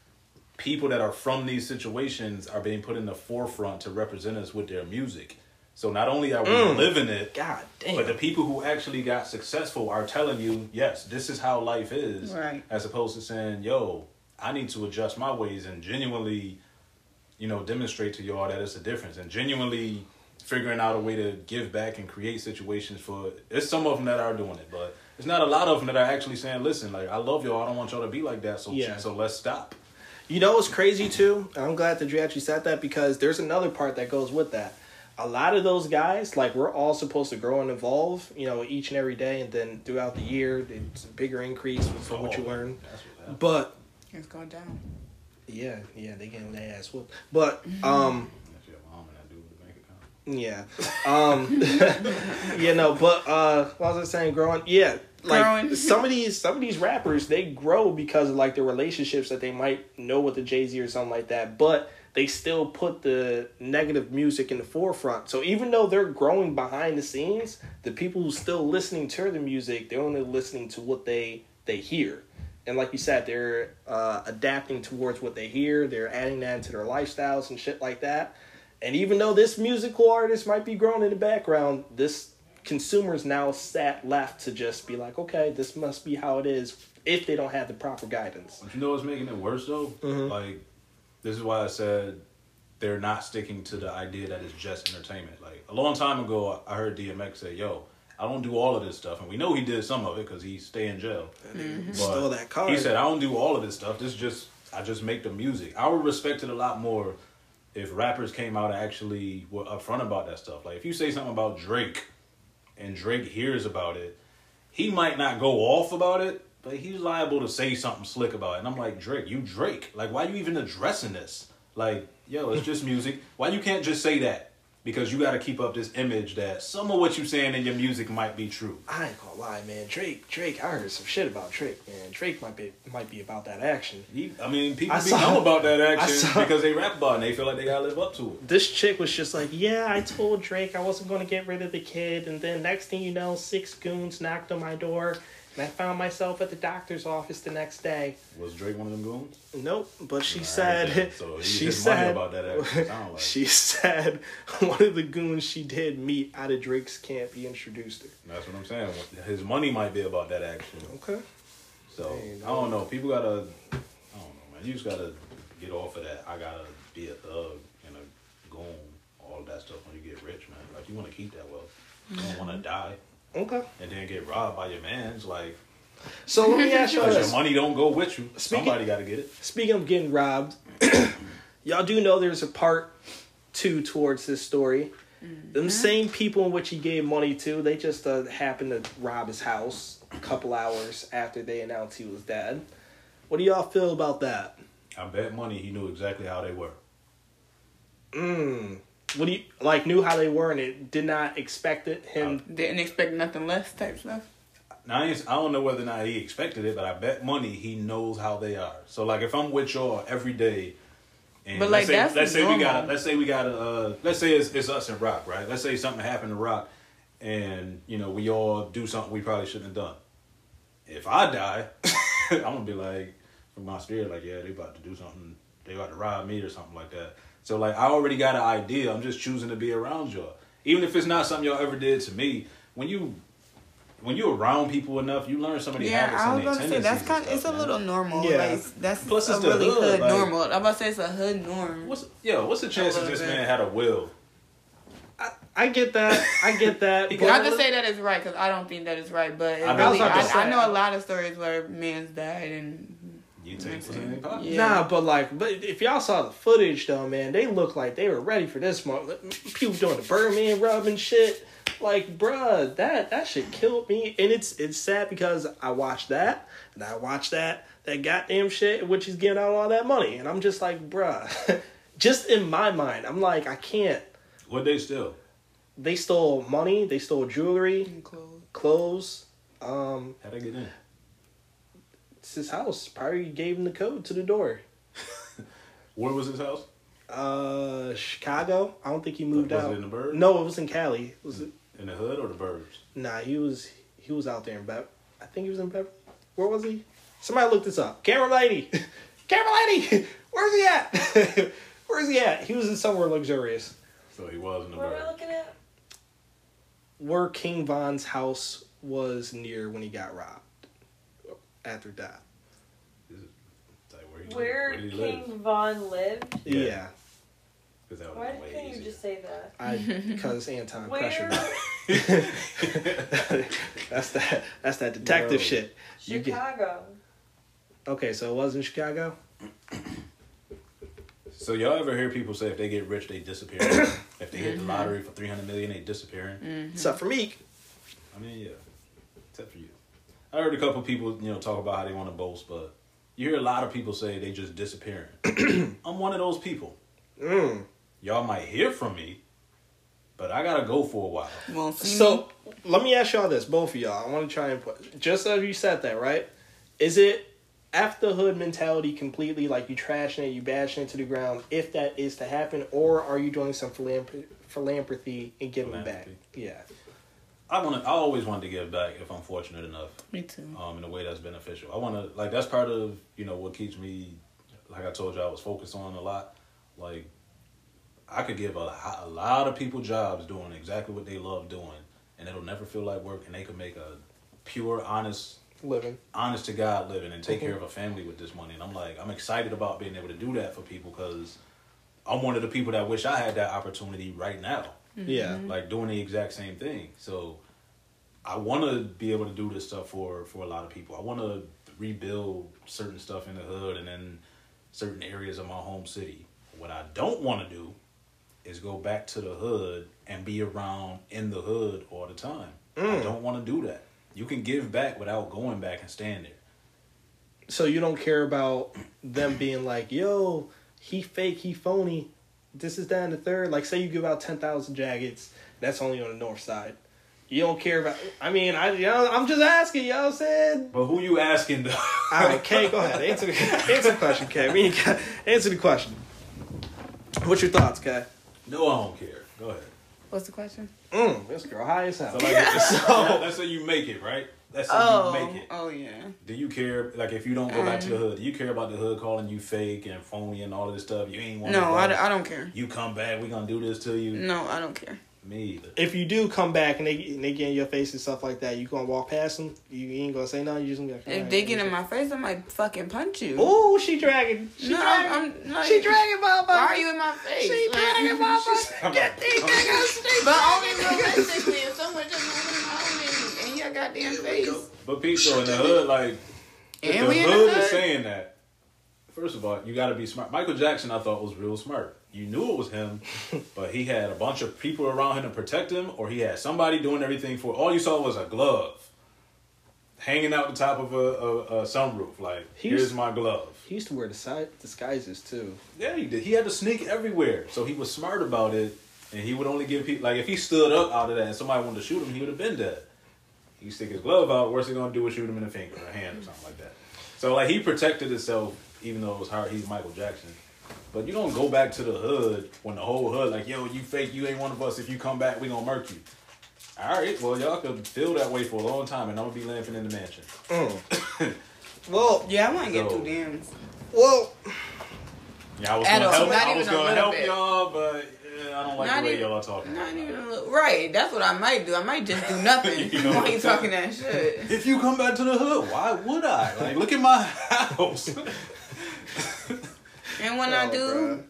people that are from these situations are being put in the forefront to represent us with their music. So not only are we mm. living it, God damn. But the people who actually got successful are telling you, yes, this is how life is. Right. As opposed to saying, yo, I need to adjust my ways and genuinely, you know, demonstrate to y'all that it's a difference. And genuinely figuring out a way to give back and create situations for, there's some of them that are doing it, but there's not a lot of them that are actually saying, listen, like, I love y'all. I don't want y'all to be like that. So, yeah. so let's stop. You know what's crazy too? I'm glad that you actually said that because there's another part that goes with that. A lot of those guys, like, we're all supposed to grow and evolve, you know, each and every day. And then throughout the year, it's a bigger increase from oh, what you learn. What but. It's going down. Yeah, yeah, they getting their ass whooped. But, um. yeah. Um. you know, but, uh, what was I saying? Growing? Yeah. Like, growing. some of these some of these rappers, they grow because of, like, the relationships that they might know with the Jay-Z or something like that. But. They still put the negative music in the forefront. So even though they're growing behind the scenes, the people who still listening to the music, they're only listening to what they, they hear. And like you said, they're uh, adapting towards what they hear. They're adding that into their lifestyles and shit like that. And even though this musical artist might be growing in the background, this consumer's now sat left to just be like, okay, this must be how it is if they don't have the proper guidance. But you know what's making it worse, though? Mm-hmm. Like... this is why I said they're not sticking to the idea that it's just entertainment. Like, a long time ago, I heard D M X say, yo, I don't do all of this stuff. And we know he did some of it because he stay in jail. Mm-hmm. But stole that car. He said, I don't do all of this stuff. This just, I just make the music. I would respect it a lot more if rappers came out and actually were upfront about that stuff. Like, if you say something about Drake and Drake hears about it, he might not go off about it. But he's liable to say something slick about it. And I'm like, Drake, you Drake. Like, why are you even addressing this? Like, yo, it's just music. Why you can't just say that? Because you got to keep up this image that some of what you're saying in your music might be true. I ain't gonna lie, man. Drake, Drake, I heard some shit about Drake, man. Drake might be might be about that action. He, I mean, people I be know about that action saw, because they rap about it and they feel like they got to live up to it. This chick was just like, yeah, I told Drake I wasn't going to get rid of the kid. And then next thing you know, six goons knocked on my door. And I found myself at the doctor's office the next day. Was Drake one of them goons? Nope, but she said... So she said, about that actually, like. She said one of the goons she did meet out of Drake's camp, he introduced her. That's what I'm saying. His money might be about that action. Okay. So, I don't know. People got to... I don't know, man. You just got to get off of that. I got to be a thug and a goon. All that stuff when you get rich, man. Like, you want to keep that wealth. You don't want to die. Okay. And then get robbed by your man's, like... So let me ask you this. Your money don't go with you. Speaking, Somebody got to get it. Speaking of getting robbed, y'all do know there's a part two towards this story. Mm-hmm. Them same people in which he gave money to, they just uh, happened to rob his house a couple hours after they announced he was dead. What do y'all feel about that? I bet money he knew exactly how they were. Mmm. What do you like? Knew how they were and it did not expect it. Him I, didn't expect nothing less type stuff. Now I don't know whether or not he expected it, but I bet money he knows how they are. So like, if I'm with y'all every day, and but like let's say, that's let's say we got let's say we got a uh, let's say it's, it's us and Rock, right? Let's say something happened to Rock, and you know we all do something we probably shouldn't have done. If I die. I'm gonna be like, from my spirit, like, yeah, they about to do something. They about to rob me or something like that. So, like, I already got an idea. I'm just choosing to be around y'all. Even if it's not something y'all ever did to me, when you when you're around people enough, you learn some of the yeah, habits and their tendencies. Yeah, I was about to say, that's kind of, it's man. a little normal. Yeah. Like, that's Plus a it's really hood, hood like, normal. I'm about to say it's a hood norm. What's, yeah, what's the chances this bit. man had a will? I, I get that. I get that. Not to say that it's right, because I don't think that it's right, but it I, really, I, I, I know a lot of stories where man's died and... You take yeah. Nah, but like, but if y'all saw the footage though, man, they look like they were ready for this moment. People doing the Birdman rub and shit. Like, bruh, that that shit killed me. And it's it's sad because I watched that and I watched that that goddamn shit, which is giving out all that money, and I'm just like, bruh, just in my mind, I'm like, I can't. What they steal? They stole money. They stole jewelry, and clothes. clothes. Um, How'd I get in? His house. Probably gave him the code to the door. Where was his house? Uh, Chicago. I don't think he moved like, was out. Was it in the burbs? No, it was in Cali. Was in, it in the hood or the burbs? Nah, he was he was out there in Beverly. I think he was in Beverly. Where was he? Somebody looked this up. Camera lady, camera lady. Where's he at? Where's he at? He was in somewhere luxurious. So he was in the burbs. Where we're looking at? Where King Von's house was near when he got robbed. After that, like, where, where King live? Von lived. Yeah. yeah. Why couldn't you just say that? I because Anton where? pressured me. that's that. That's that detective Bro. shit. You Chicago. Get... Okay, so it was in Chicago. So y'all ever hear people say if they get rich they disappear? If they hit the lottery for three hundred million they disappearing. Mm-hmm. Except for Meek. I mean, yeah. Except for you. I heard a couple people, you know, talk about how they want to boast, but you hear a lot of people say they just disappearing. I'm one of those people. Mm. Y'all might hear from me, but I gotta go for a while. Well, so me. Let me ask y'all this, both of y'all. I want to try and put just as you said that, right? Is it after hood mentality completely, like you trashing it, you bashing it to the ground, if that is to happen, or are you doing some philanthrop- philanthropy and giving philanthropy. back? Yeah. I want to. I always wanted to give back if I'm fortunate enough. Me too. Um, in a way that's beneficial. I want to like that's part of you know what keeps me. Like I told you, I was focused on a lot. Like I could give a, a lot of people jobs doing exactly what they love doing, and it'll never feel like work, and they can make a pure, honest living, honest to God living, and take mm-hmm. care of a family with this money. And I'm like, I'm excited about being able to do that for people because I'm one of the people that wish I had that opportunity right now. Yeah, like doing the exact same thing. So I want to be able to do this stuff for, for a lot of people. I want to rebuild certain stuff in the hood and in certain areas of my home city. What I don't want to do is go back to the hood and be around in the hood all the time. Mm. I don't want to do that. You can give back without going back and staying there. So you don't care about them being like, yo, he fake, he phony. This is down the third. Like, say you give out ten thousand jackets. That's only on the north side. You don't care about... I mean, I, you know, I'm just asking, you know what I'm saying? But who you asking, though? All right, Kay, go ahead. Answer the, answer the question, Kay. We ain't got, answer the question. What's your thoughts, Kay? No, I don't care. Go ahead. What's the question? Mm, this girl high as hell. So, like, so that's how you make it, right? That's how oh, you make it. Oh, yeah. Do you care, like, if you don't go back um, to the hood, do you care about the hood calling you fake and phony and all of this stuff? You ain't want to No, I, d- I don't care. You come back, we going to do this to you? No, I don't care. Me either. If you do come back and they, and they get in your face and stuff like that, you going to walk past them? You ain't going to say nothing? You just going to be like, if they get in my face, I might fucking punch you. Ooh, she dragging. She no, dragging. I'm, I'm like, she dragging, motherfucker. Why are you in my face? She like, dragging, motherfucker. Get these niggas. But only realistically, if someone just moving my goddamn face. But people in the hood, like, if and the, hood the hood is saying that, first of all, you gotta be smart. Michael Jackson, I thought, was real smart. You knew it was him, but he had a bunch of people around him to protect him, or he had somebody doing everything for him. All you saw was a glove hanging out the top of a, a, a sunroof. Like, he here's used, my glove. He used to wear the disguises, too. Yeah, he did. He had to sneak everywhere, so he was smart about it, and he would only give people, like, if he stood up out of that and somebody wanted to shoot him, he would have been dead. He stick his glove out, worst he gonna do is shoot him in the finger or a hand or something like that. So, like, he protected himself, even though it was hard. He's Michael Jackson. But you don't go back to the hood when the whole hood, like, yo, you fake, you ain't one of us. If you come back, we gonna murk you. All right, well, y'all could feel that way for a long time, and I'm gonna be laughing in the mansion. Mm. Well, yeah, I want to so, get two D's. Well, yeah, I was going to help, I was gonna help y'all, but yeah, I don't like not the way even, y'all are talking. Not even a little, right, that's what I might do. I might just do nothing. You know, why you talking that shit? If you come back to the hood, why would I? Like, look at my house. And when oh, I do, bro.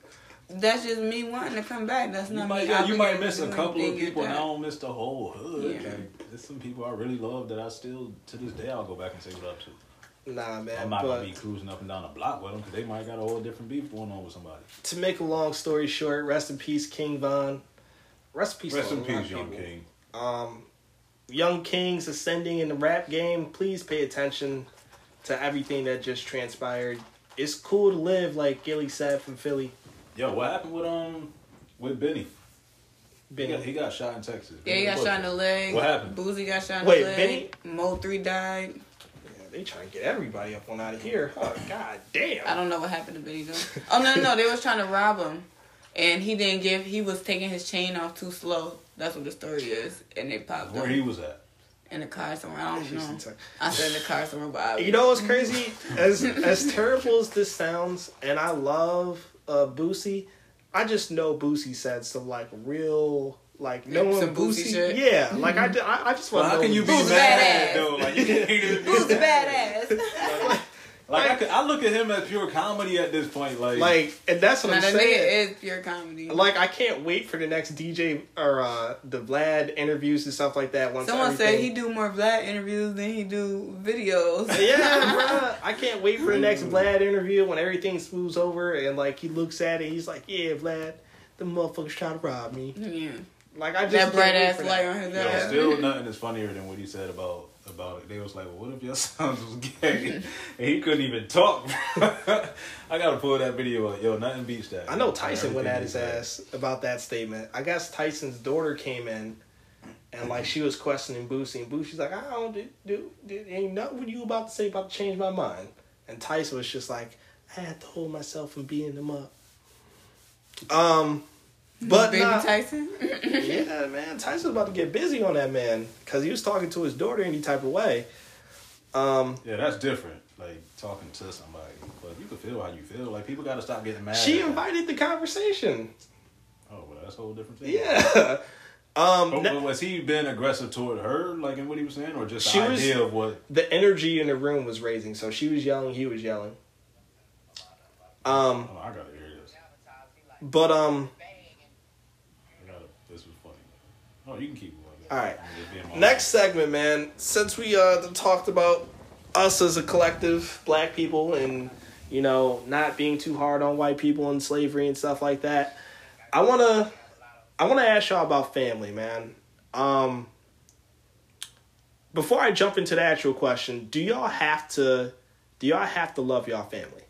That's just me wanting to come back. That's not you might, me. Yeah, you might miss a couple of people, and I don't miss the whole hood. Yeah. Like, there's some people I really love that I still, to this day, I'll go back and say what up to. Nah, man. I'm not going to be cruising up and down the block with them because they might got a whole different beef going on with somebody. To make a long story short, rest in peace, King Von. Rest in peace, rest in peace, young people. King. Um, young King's ascending in the rap game. Please pay attention to everything that just transpired. It's cool to live, like Gilly said, from Philly. Yo, what happened with um with Benny? Benny. He got, he got shot in Texas. Yeah, he got shot in the leg. What happened? Boosie got shot in Wait, the leg. Wait, Benny? Mo three died. They trying to get everybody up on out of here. Oh, God damn. I don't know what happened to Benny, though. Oh, no, no. They was trying to rob him. And he didn't give... He was taking his chain off too slow. That's what the story is. And they popped Where up. Where he was at? In the car somewhere. I don't know. I said in the car somewhere, but I... You know what's crazy? As as terrible as this sounds, and I love uh, Boosie, I just know Boosie said some, like, real... Like, no one Boosie, Boosie yeah. Mm-hmm. Like, I, I, I just want well, to know. How can you be mad at though? Like, you can't even Boosie badass. like, like, like I, could, I look at him as pure comedy at this point. Like, like and that's what I'm that saying. It is pure comedy. Like, I can't wait for the next D J or uh, the Vlad interviews and stuff like that. Once Someone everything. said he do more Vlad interviews than he do videos. Yeah, bruh. I can't wait for the next Vlad interview when everything smooths over and, like, he looks at it. He's like, yeah, Vlad, the motherfuckers trying to rob me. Yeah. Like I just that bright ass light on his ass. Still, nothing is funnier than what he said about about it. They was like, "Well, what if your sons was gay?" And he couldn't even talk. I gotta pull that video up. Yo, nothing beats that. I know Tyson went at his ass about that statement. I guess Tyson's daughter came in, and like she was questioning Boosie, and Boosie's like, "I don't do, do, do ain't nothing what you about to say about to change my mind." And Tyson was just like, "I had to hold myself from beating them up." Um. But Baby not, Tyson? Yeah, man. Tyson's about to get busy on that man because he was talking to his daughter any type of way. Um, yeah, that's different. Like, talking to somebody. But you can feel how you feel. Like, people got to stop getting mad. She invited the conversation. Oh, well, that's a whole different thing. Yeah. Um, but, but was he being aggressive toward her, like, in what he was saying? Or just the idea was, of what? The energy in the room was raising. So she was yelling, he was yelling. Um, oh, I got to hear this. But, um... Oh, you can keep going. All right. Next segment, man. Since we uh talked about us as a collective, black people, and, you know, not being too hard on white people and slavery and stuff like that, I want to I want to ask y'all about family, man. Um, before I jump into the actual question, do y'all have to do y'all have to love y'all family?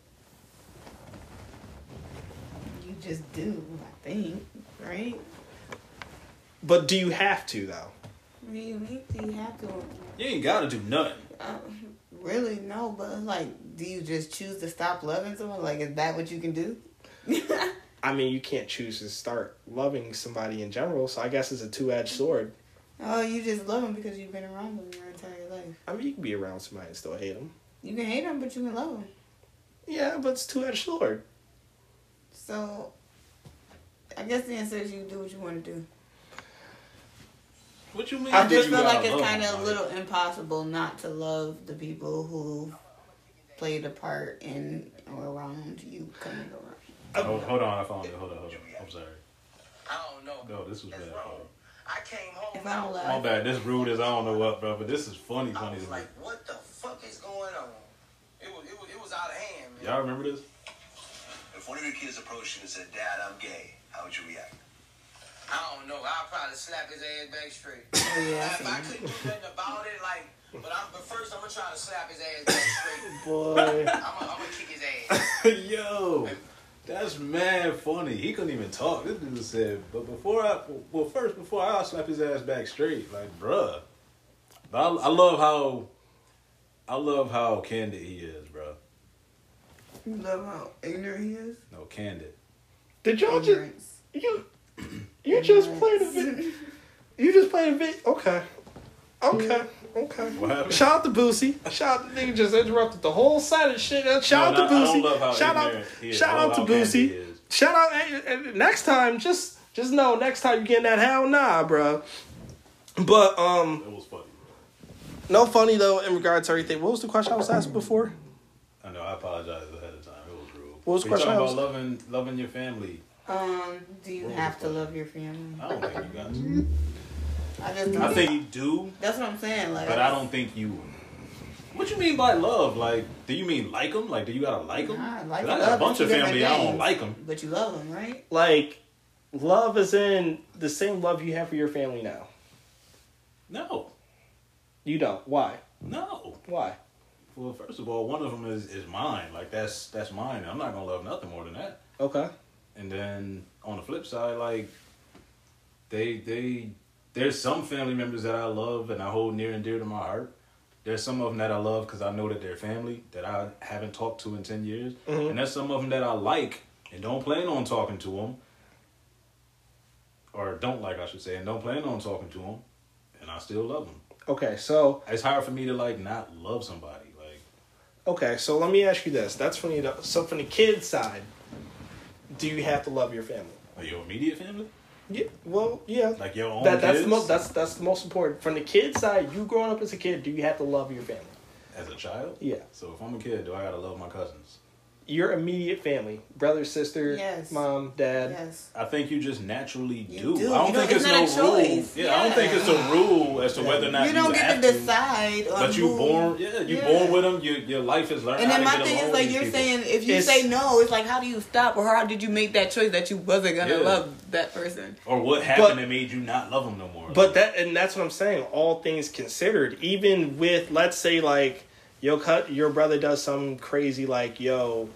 You just do, I think, right? But do you have to, though? Do you have to? You ain't got to do nothing. Uh, really, no. But, like, do you just choose to stop loving someone? Like, is that what you can do? I mean, you can't choose to start loving somebody in general, so I guess it's a two-edged sword. Oh, you just love them because you've been around them your entire life. I mean, you can be around somebody and still hate them. You can hate them, but you can love them. Yeah, but it's a two-edged sword. So, I guess the answer is you do what you want to do. What you mean? I just feel like it's kind of a little impossible not to love the people who played a part in or around you coming around. Hold, hold on, I found it. Hold on, hold on. I'm sorry. I don't know. No, this was bad. I came home. My bad. This rude as I don't know what, bro. But this is funny, funny. I was like, what the fuck is going on? It was, it was, it was out of hand, man. Y'all remember this? If one of your kids approached you and said, "Dad, I'm gay," how would you react? I don't know. I'll probably slap his ass back straight. Yeah, I, I couldn't do nothing about it, like, but, I'm, but first I'm going to try to slap his ass back straight. Boy. I'm going to kick his ass. Yo, that's mad funny. He couldn't even talk. This dude said, but before I, well, first, before I'll slap his ass back straight. Like, bruh. I, I love how, I love how candid he is, bruh. You love how ignorant he is? No, candid. Did y'all Ignorance. just, you... You just played a video. You just played a video. Okay. Okay. Okay. What happened? Shout out to Boosie. Shout out to nigga just interrupted the whole side of shit. Shout no, out to no, Boosie. I don't love how shout out, is. Shout out to Boosie. Shout out. And, and next time, just just know next time you getting that hell nah, bro. But um, it was funny. Bro. No funny though in regards to everything. What was the question I was asked before? I know. I apologize ahead of time. It was rude. What was the question? Talking about loving loving your family. Um. Do you have to love your family? I don't think you got to. I, just I think you do. That's what I'm saying. Like, but I don't think you. What you mean by love? Like, do you mean like them? Like, do you gotta like them? Nah, like I got a bunch of family I don't like them. But you love them, right? Like, love is in the same love you have for your family now. No, you don't. Why? No. Why? Well, first of all, one of them is, is mine. Like that's that's mine. I'm not gonna love nothing more than that. Okay. And then on the flip side, like they they. There's some family members that I love and I hold near and dear to my heart. There's some of them that I love because I know that they're family that I haven't talked to in ten years. Mm-hmm. And there's some of them that I like and don't plan on talking to them. Or don't like, I should say, and don't plan on talking to them. And I still love them. Okay, so... It's hard for me to, like, not love somebody. Like, okay, so let me ask you this. That's from the, so from the kid's side, do you have to love your family? Or your immediate family? Yeah, well, yeah. Like your own that, that's kids? The most, that's, that's the most important. From the kid's side, you growing up as a kid, do you have to love your family? As a child? Yeah. So if I'm a kid, do I gotta love my cousins? Your immediate family. Brother, sister, yes. Mom, dad. Yes. I think you just naturally do. You do. I don't you think it's, it's no rule. Yeah, yeah, I don't think it's a rule as to whether or not you don't you get to decide. To, but you born, yeah, you yeah. born with them. Your your life is learning. And then how my to get thing is like you're people. Saying, if you it's, say no, it's like how do you stop or how did you make that choice that you wasn't gonna yeah. love that person or what happened but, that made you not love them no more. But like. That and that's what I'm saying. All things considered, even with let's say like. Yo, cut. Your brother does something crazy like, yo,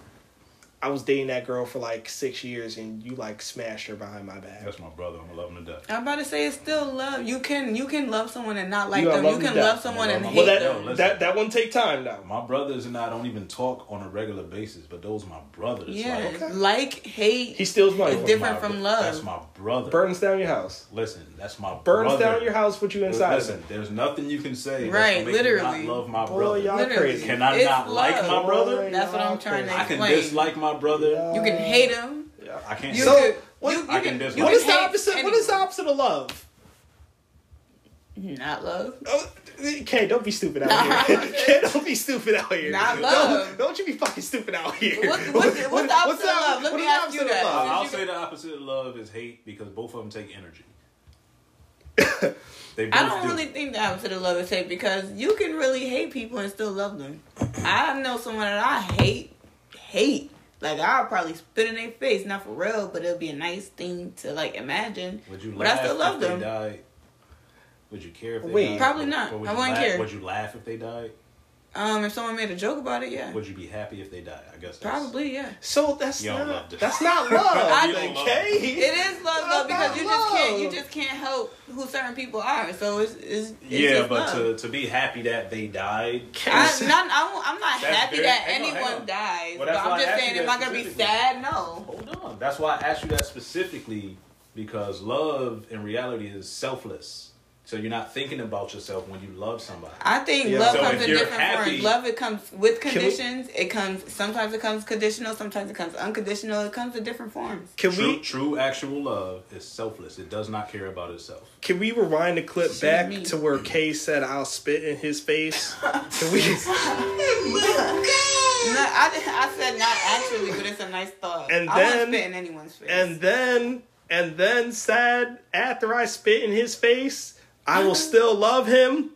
I was dating that girl for like six years and you like smashed her behind my back. That's my brother. I'm gonna love him to death. I'm about to say it's still love. You can you can love someone and not like you them. Love you can love someone love and hate well, that, them. Yo, that that won't take time though. My brothers and I don't even talk on a regular basis, but those are my brothers. Yeah, like, okay. like hate. He steals money. It's different from love. That's my brother. Burns down your house. Listen, that's my Burns brother. Burns down your house with you inside. Listen, there's nothing you can say. Right, that's literally. You not love my brother. Boy, y'all crazy. Can I it's not love. Like my brother? Boy, that's what I'm trying to explain. I can dislike my brother. Yeah. You can hate him. Yeah, I can't. You so could, what, you, you I can, can dislike. What is the opposite? Anything. What is the opposite of love? Not love. Oh, Kay, don't be stupid out nah, here. Kay, don't be stupid out here. Not love. Don't, don't you be fucking stupid out here. What, what, what's, what's the opposite what's of love? Let me ask you that. Love? I'll say the opposite of love is hate because both of them take energy. They both I don't do. Really think the opposite of love is hate because you can really hate people and still love them. I know someone that I hate. Hate like I'll probably spit in their face, not for real, but it'll be a nice thing to like imagine. Would you but laugh I still love if them. They died? Would you care if they Wait, died? Probably or, not. Or would I wouldn't care. Would you laugh if they died? Um, if someone made a joke about it, yeah. Would you be happy if they died? I guess that's... Probably, yeah. So that's not that's not love. I think it is love, that's love because you just love. Can't you just can't help who certain people are. So it's it's, it's yeah, just but love. To to be happy that they died. I, not, I'm, I'm not happy very, that anyone on, on. Dies. Well, but I'm just saying, am I gonna be sad? No. Hold on. That's why I asked you that specifically because love in reality is selfless. So you're not thinking about yourself when you love somebody. I think yeah. love so comes in different happy, forms. Love, it comes with conditions. We, it comes sometimes it comes conditional, sometimes it comes unconditional. It comes in different forms. Can true, we true actual love is selfless. It does not care about itself. Can we rewind the clip she back me. To where Kay said, "I'll spit in his face"? Can we? No, I, I said not actually, but it's a nice thought. And I then, won't spit in anyone's face. And then and then said after I spit in his face. I will still love him.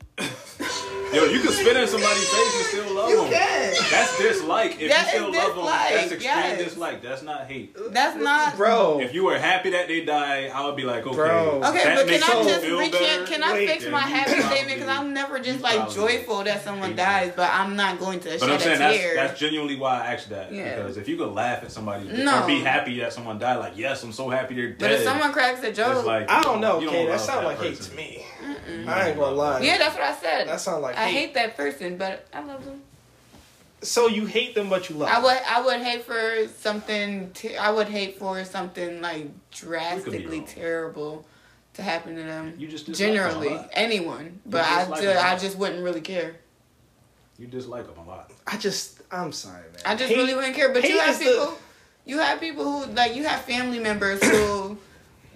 Yo, you can spit in somebody's face and still love you him. Can. That's dislike. If that you still love them, that's extreme yes. dislike. That's not hate. That's not, bro. If you were happy that they died, I would be like, okay, bro. Okay, that but makes can I just recheck? Can I Wait, fix my happy statement? Because I'm never just like joyful that someone dies, but I'm not going to. But shed I'm saying a that's, tear. That's genuinely why I asked that. Yeah. Because if you could laugh at somebody no. or be happy that someone died, like yes, I'm so happy they're dead. But if someone cracks a joke, like, I don't know. Don't okay, that sounds like hate to me. Mm-mm. I ain't gonna lie. Yeah, that's what I said. That sounds like I hate. hate that person, but I love them. So you hate them, but you love. I would. Them. I would hate for something. Te- I would hate for something like drastically terrible to to happen to them. You just generally them anyone, but I did, I just wouldn't really care. You dislike them a lot. I just I'm sorry, man. I just hate, really wouldn't care. But you have people, the... you have people who like you have family members who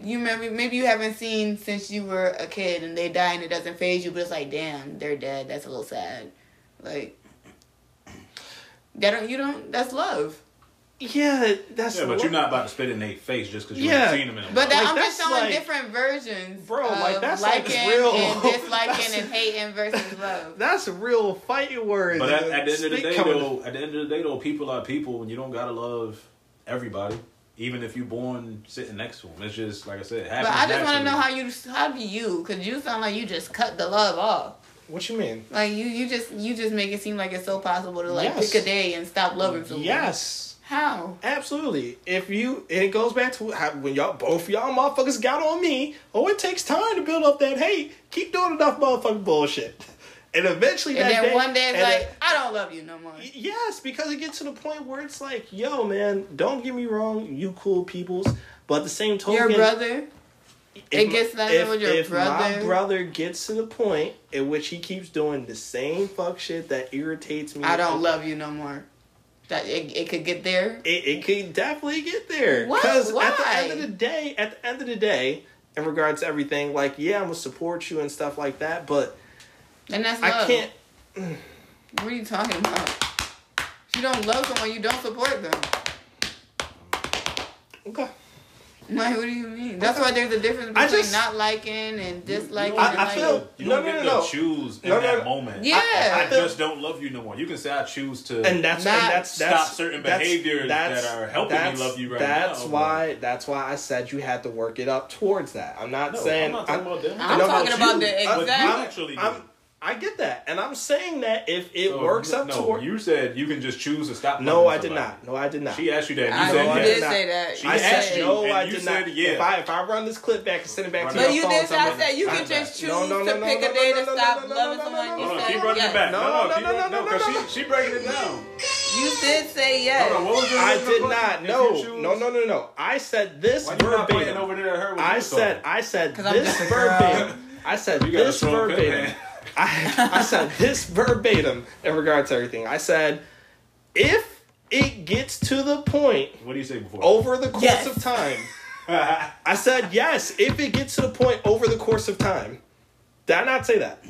you maybe maybe you haven't seen since you were a kid, and they die and it doesn't phase you, but it's like damn, they're dead. That's a little sad. Like that don't you don't that's love. Yeah, that's yeah, but you're not about to spit in their face just because you yeah. haven't seen them in a while. But that, like, I'm just showing like, different versions, bro. Like that's liking like real and disliking and hating versus love. That's a real fighting word. But at, at the end of the day, though, at the end of the day, though, people are people, and you don't gotta love everybody, even if you're born sitting next to them. It's just like I said. But I just want to know how you, how do you? Because you sound like you just cut the love off. What you mean? Like you, you just, you just make it seem like it's so possible to like yes. pick a day and stop loving someone. Yes. How? Absolutely. If you, and it goes back to how, when y'all, both y'all motherfuckers got on me, oh, it takes time to build up that hate. Keep doing enough motherfucking bullshit. And eventually and that then day, one day it's like, it, I don't love you no more. Yes, because it gets to the point where it's like, yo, man, don't get me wrong, you cool peoples, but at the same token. Your brother? If, it gets that if, with your if brother. My brother gets to the point in which he keeps doing the same fuck shit that irritates me. I don't love you no more. That it, it could get there? It it could definitely get there. What? Because at the end of the day, at the end of the day, in regards to everything, like, yeah, I'm going to support you and stuff like that, but and that's love. I can't... What are you talking about? If you don't love someone, you don't support them. Okay. Like, what do you mean? That's why there's a difference between just, not liking and disliking. You, you, and I, I feel you don't no, get no, no, to choose in no, that no, moment. Yeah, I, I, I just don't love you no more. You can say I choose to, and that's not, and that's, that's, stop certain that's, behaviors that's, that are helping me love you right that's now. That's why. But, that's why I said you had to work it up towards that. I'm not no, saying. I'm not talking I'm, about them. I'm, I'm talking about the exactly. I'm, I'm, I get that, and I'm saying that if it so, works up no, toward... you said you can just choose to stop. No, I did not. No, I did not. She asked you that. And you I said no, I did not. say that. She I asked said, you, no, and I you did said not. Yeah. If I if I run this clip back and send it back to no, your phone, no, you did. I said you can just choose no, no, no, to pick no, no, a day no, no, to stop no, no, loving no, no, someone. No, no, you said keep running yes. it back. No, no, no, no, because she she breaking it down. You did say yes. I did not. No, no, no, no, no. I said this verbatim. I said I said this verbatim. I said this verbatim. I, I said this verbatim in regard to everything. I said, if it gets to the point... What do you say before? Over the course yes. of time. I said, yes, if it gets to the point over the course of time. Did I not say that?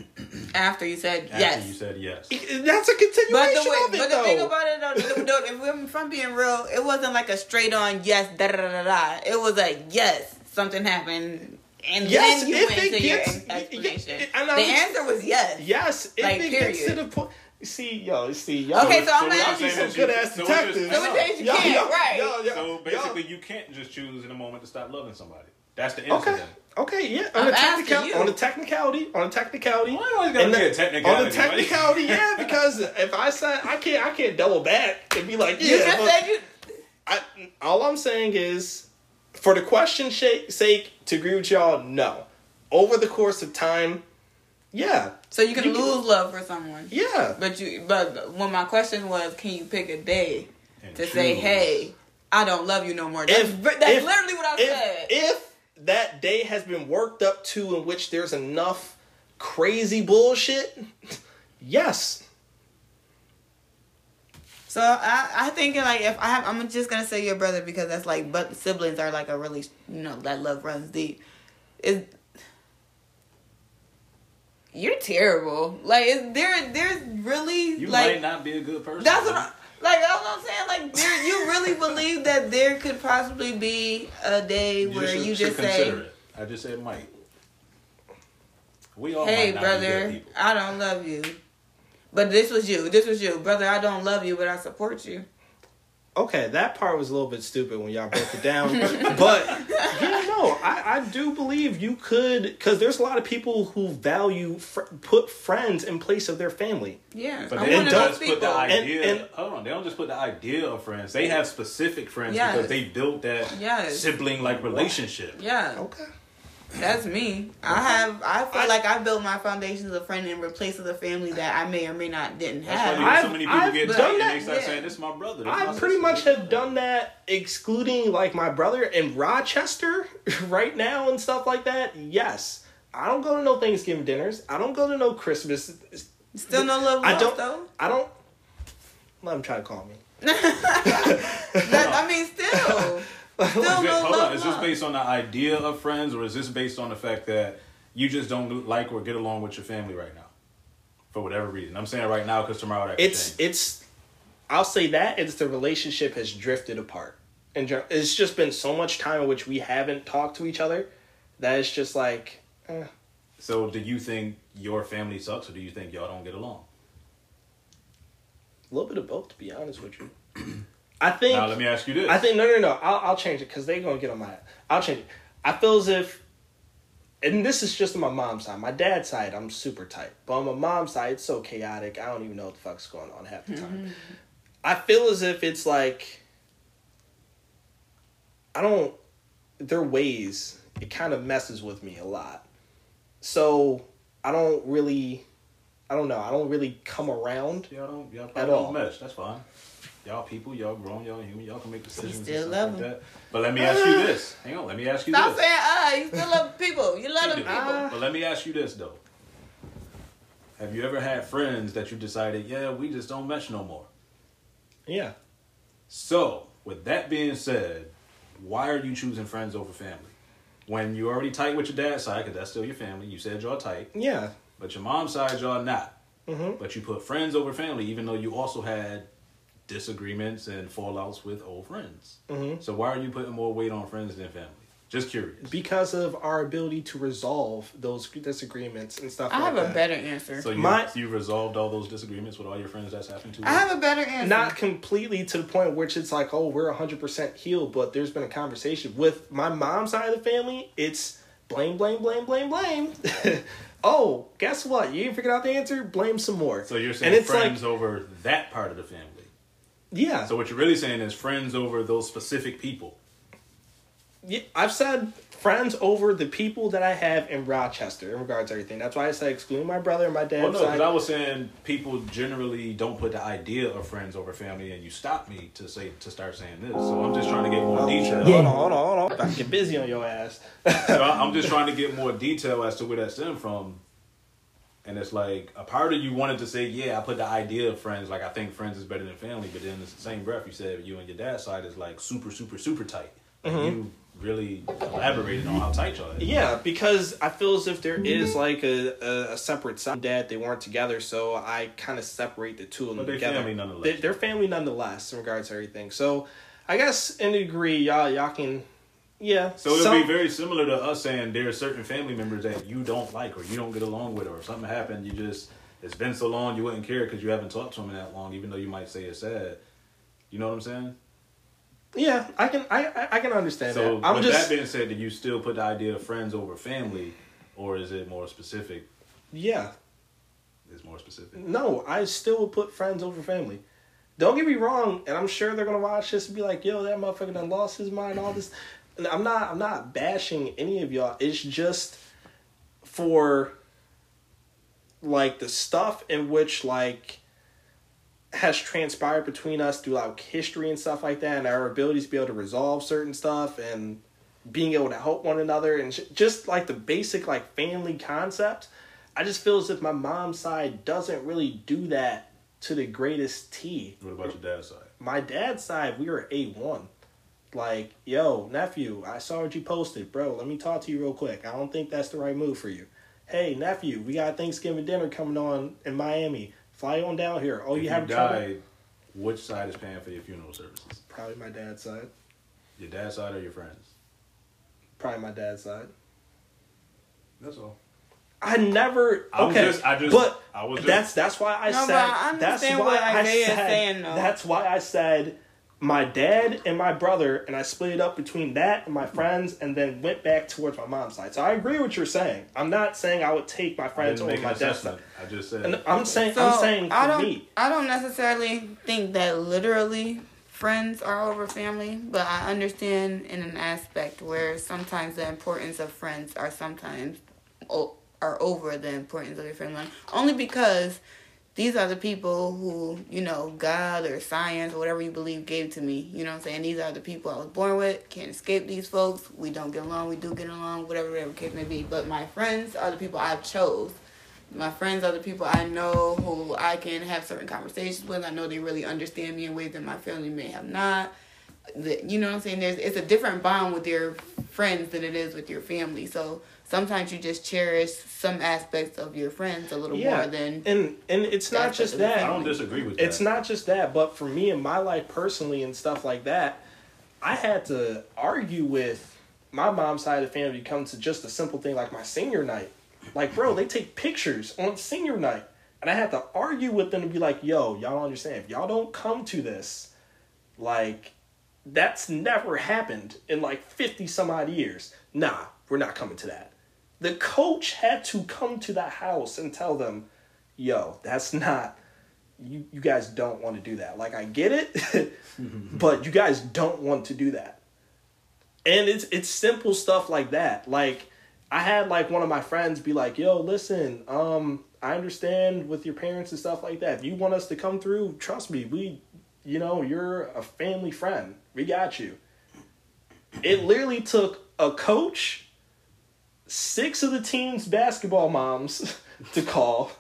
After you said After yes. After you said yes. That's a continuation but the way, of it, But though. the thing about it, though, no, no, no, if I'm being real, it wasn't like a straight-on yes, da-da-da-da-da. It was a yes, something happened... And yes, then you if went it to gets, your explanation. It, it, the answer was yes. Yes, if like, it period. gets to the point. See, yo, see, y'all. Okay, so, so I'm gonna ask you some good ass detectives. So it says you can't, right? So basically, you can't just choose in a moment to stop loving somebody. That's the answer. Okay, okay, yeah. On the technicality, on the technicality, on the technicality. Well, I don't get technicality. On the technicality, yeah, because if I said I can't, I can't double back and be like, yeah. You just said you. I. All I'm saying is, for the question's sake, to agree with y'all, no. Over the course of time, yeah. So you can you lose can, love for someone. Yeah. But you. But when my question was, can you pick a day and to choose. say, hey, I don't love you no more? That's, if, that's if, literally what I if, said. If that day has been worked up to in which there's enough crazy bullshit, yes. So I, I think like if I have, I'm just gonna say your brother because that's like, but siblings are like a really, you know, that love runs deep. Is you're terrible. Like is there there's really you like, might not be a good person. That's what I, like that's what I'm saying. Like there, you really believe that there could possibly be a day where you, should, you just say. It. I just said might. We all hey might not brother, be good people. I don't love you. But this was you. This was you. Brother, I don't love you, but I support you. Okay, that part was a little bit stupid when y'all broke it down. But, yeah, no, I, I do believe you could... Because there's a lot of people who value... Fr- put friends in place of their family. Yeah. But they don't just put the idea... And, and, hold on. They don't just put the idea of friends. They have specific friends yes. because they built that yes. sibling-like relationship. Yeah. Okay. That's me. I have. I feel I, like I built my foundation as a friend in replace of the family that I may or may not didn't have. That's funny, so many people I've, get I've tight and that, they start yeah. saying, "This is my brother." That's I my pretty sister. much have done that, excluding like my brother in Rochester right now and stuff like that. Yes, I don't go to no Thanksgiving dinners. I don't go to no Christmas. Still no love, I don't, though. I don't. Let him try to call me. that, I mean, still. Still no love, Hold on. Is this based on the idea of friends, or is this based on the fact that you just don't like or get along with your family right now, for whatever reason? I'm saying right now because tomorrow that it's could change. It's. I'll say that it's the relationship has drifted apart, and it's just been so much time in which we haven't talked to each other that it's just like. Eh. So, do you think your family sucks, or do you think y'all don't get along? A little bit of both, to be honest with you. I think. Now let me ask you this. I think no, no, no. I'll I'll change it because they're gonna get on my. I'll change it. I feel as if, and this is just on my mom's side. My dad's side, I'm super tight, but on my mom's side, it's so chaotic. I don't even know what the fuck's going on half the time. Mm-hmm. I feel as if it's like. I don't. Their ways, it kind of messes with me a lot, so I don't really. I don't know. I don't really come around. Y'all don't. Y'all probably at all. don't mesh. That's fine. Y'all people, y'all grown, y'all human, y'all can make decisions. You still love like them. That. But let me ask you this. Hang on, let me ask you Stop this. Stop saying, uh, you still love people. You love them people. Uh, but let me ask you this, though. Have you ever had friends that you decided, yeah, we just don't mesh no more? Yeah. So, with that being said, why are you choosing friends over family? When you're already tight with your dad's side, because that's still your family, you said y'all tight. Yeah. But your mom's side, y'all not. Mm-hmm. But you put friends over family, even though you also had disagreements and fallouts with old friends. Mm-hmm. So why are you putting more weight on friends than family? Just curious. Because of our ability to resolve those disagreements and stuff I like that. I have a better answer. So you, My, you resolved all those disagreements with all your friends that's happened to you? I have a better answer. Not completely to the point which it's like, oh, we're one hundred percent healed, but there's been a conversation. With my mom's side of the family, it's blame, blame, blame, blame, blame. Oh, guess what? You didn't figure out the answer? Blame some more. So you're saying friends like, over that part of the family? Yeah. So what you're really saying is friends over those specific people. Yeah, I've said friends over the people that I have in Rochester in regards to everything. That's why I said excluding my brother and my dad. Well, no, because I was saying people generally don't put the idea of friends over family, and you stopped me to say to start saying this. So I'm just trying to get more oh, detail. Yeah. Hold on, hold on, hold on. I get busy on your ass. So I'm just trying to get more detail as to where that stemmed from. And it's like, a part of you wanted to say, yeah, I put the idea of friends, like I think friends is better than family, but then in the same breath you said you and your dad's side is like super, super, super tight. Like mm-hmm. You really elaborated on how tight y'all is. Yeah, because I feel as if there is like a, a, a separate side. Dad, they weren't together, so I kind of separate the two of them together. But they're family nonetheless. They, they're family nonetheless in regards to everything. So I guess in a degree, y'all, y'all can... Yeah. So it'll some, be very similar to us saying there are certain family members that you don't like or you don't get along with, or if something happened, you just, it's been so long you wouldn't care because you haven't talked to them in that long, even though you might say it's sad. You know what I'm saying? Yeah, I can I I can understand so that. So with just, that being said, do you still put the idea of friends over family, or is it more specific? Yeah. It's more specific. No, I still put friends over family. Don't get me wrong, and I'm sure they're going to watch this and be like, yo, that motherfucker done lost his mind, all this... I'm not I'm not bashing any of y'all. It's just for like the stuff in which like has transpired between us throughout history and stuff like that, and our ability to be able to resolve certain stuff and being able to help one another and just like the basic like family concept. I just feel as if my mom's side doesn't really do that to the greatest T. What about your dad's side? My dad's side, we were A one. Like, yo, nephew, I saw what you posted. Bro, let me talk to you real quick. I don't think that's the right move for you. Hey, nephew, we got Thanksgiving dinner coming on in Miami. Fly on down here. Oh, if you have died, which side is paying for your funeral services? Probably my dad's side. Your dad's side or your friends? Probably my dad's side. That's all. I never I okay, just, I just, but I was just, that's that's why I no, said I that's why I, I said saying, that's why I said. My dad and my brother, and I split it up between that and my friends, and then went back towards my mom's side. So I agree with what you're saying. I'm not saying I would take my friends over my dad's side. I just said. And I'm saying. So I'm saying for I don't, me. I don't necessarily think that literally friends are over family, but I understand in an aspect where sometimes the importance of friends are sometimes o- are over the importance of your family, only because these are the people who, you know, God or science or whatever you believe gave to me. You know what I'm saying? These are the people I was born with. Can't escape these folks. We don't get along. We do get along. Whatever, whatever case may be. But my friends are the people I've chose. My friends are the people I know who I can have certain conversations with. I know they really understand me in ways that my family may have not. You know what I'm saying? There's it's a different bond with your friends than it is with your family. So sometimes you just cherish some aspects of your friends a little yeah. more than... And and it's not just that. I don't disagree with that. It's not just that, but for me in my life personally and stuff like that, I had to argue with my mom's side of the family to come to just a simple thing like my senior night. Like, bro, they take pictures on senior night. And I had to argue with them to be like, yo, y'all don't understand. If y'all don't come to this, like, that's never happened in like fifty some odd years. Nah, we're not coming to that. The coach had to come to the house and tell them, yo, that's not, you, you guys don't want to do that. Like, I get it, but you guys don't want to do that. And it's it's simple stuff like that. Like, I had, like, one of my friends be like, yo, listen, um, I understand with your parents and stuff like that. If you want us to come through, trust me, we, you know, you're a family friend. We got you. It literally took a coach... six of the team's basketball moms to call.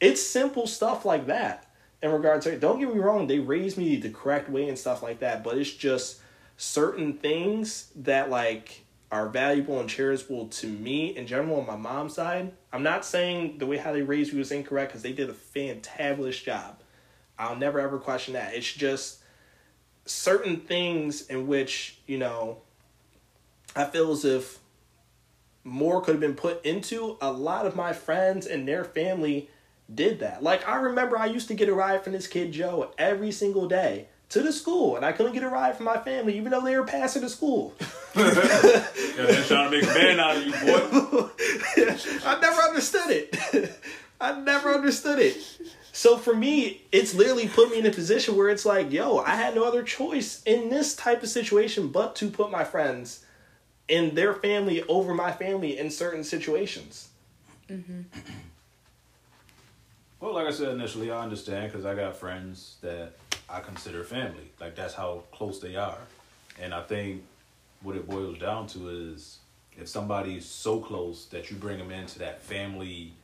It's simple stuff like that in regards to it. Don't get me wrong, they raised me the correct way and stuff like that, but it's just certain things that like are valuable and charitable to me in general on my mom's side. I'm not saying the way how they raised me was incorrect because they did a fantabulous job. I'll never ever question that. It's just certain things in which, you know, I feel as if more could have been put into. A lot of my friends and their family did that. Like, I remember I used to get a ride from this kid, Joe, every single day to the school, and I couldn't get a ride from my family, even though they were passing the school. Yo, they're trying to make a man out of you, boy. I never understood it. I never understood it. So for me, it's literally put me in a position where it's like, yo, I had no other choice in this type of situation but to put my friends and their family over my family in certain situations. Mm-hmm. Well, like I said initially, I understand because I got friends that I consider family. Like, that's how close they are. And I think what it boils down to is if somebody's so close that you bring them into that family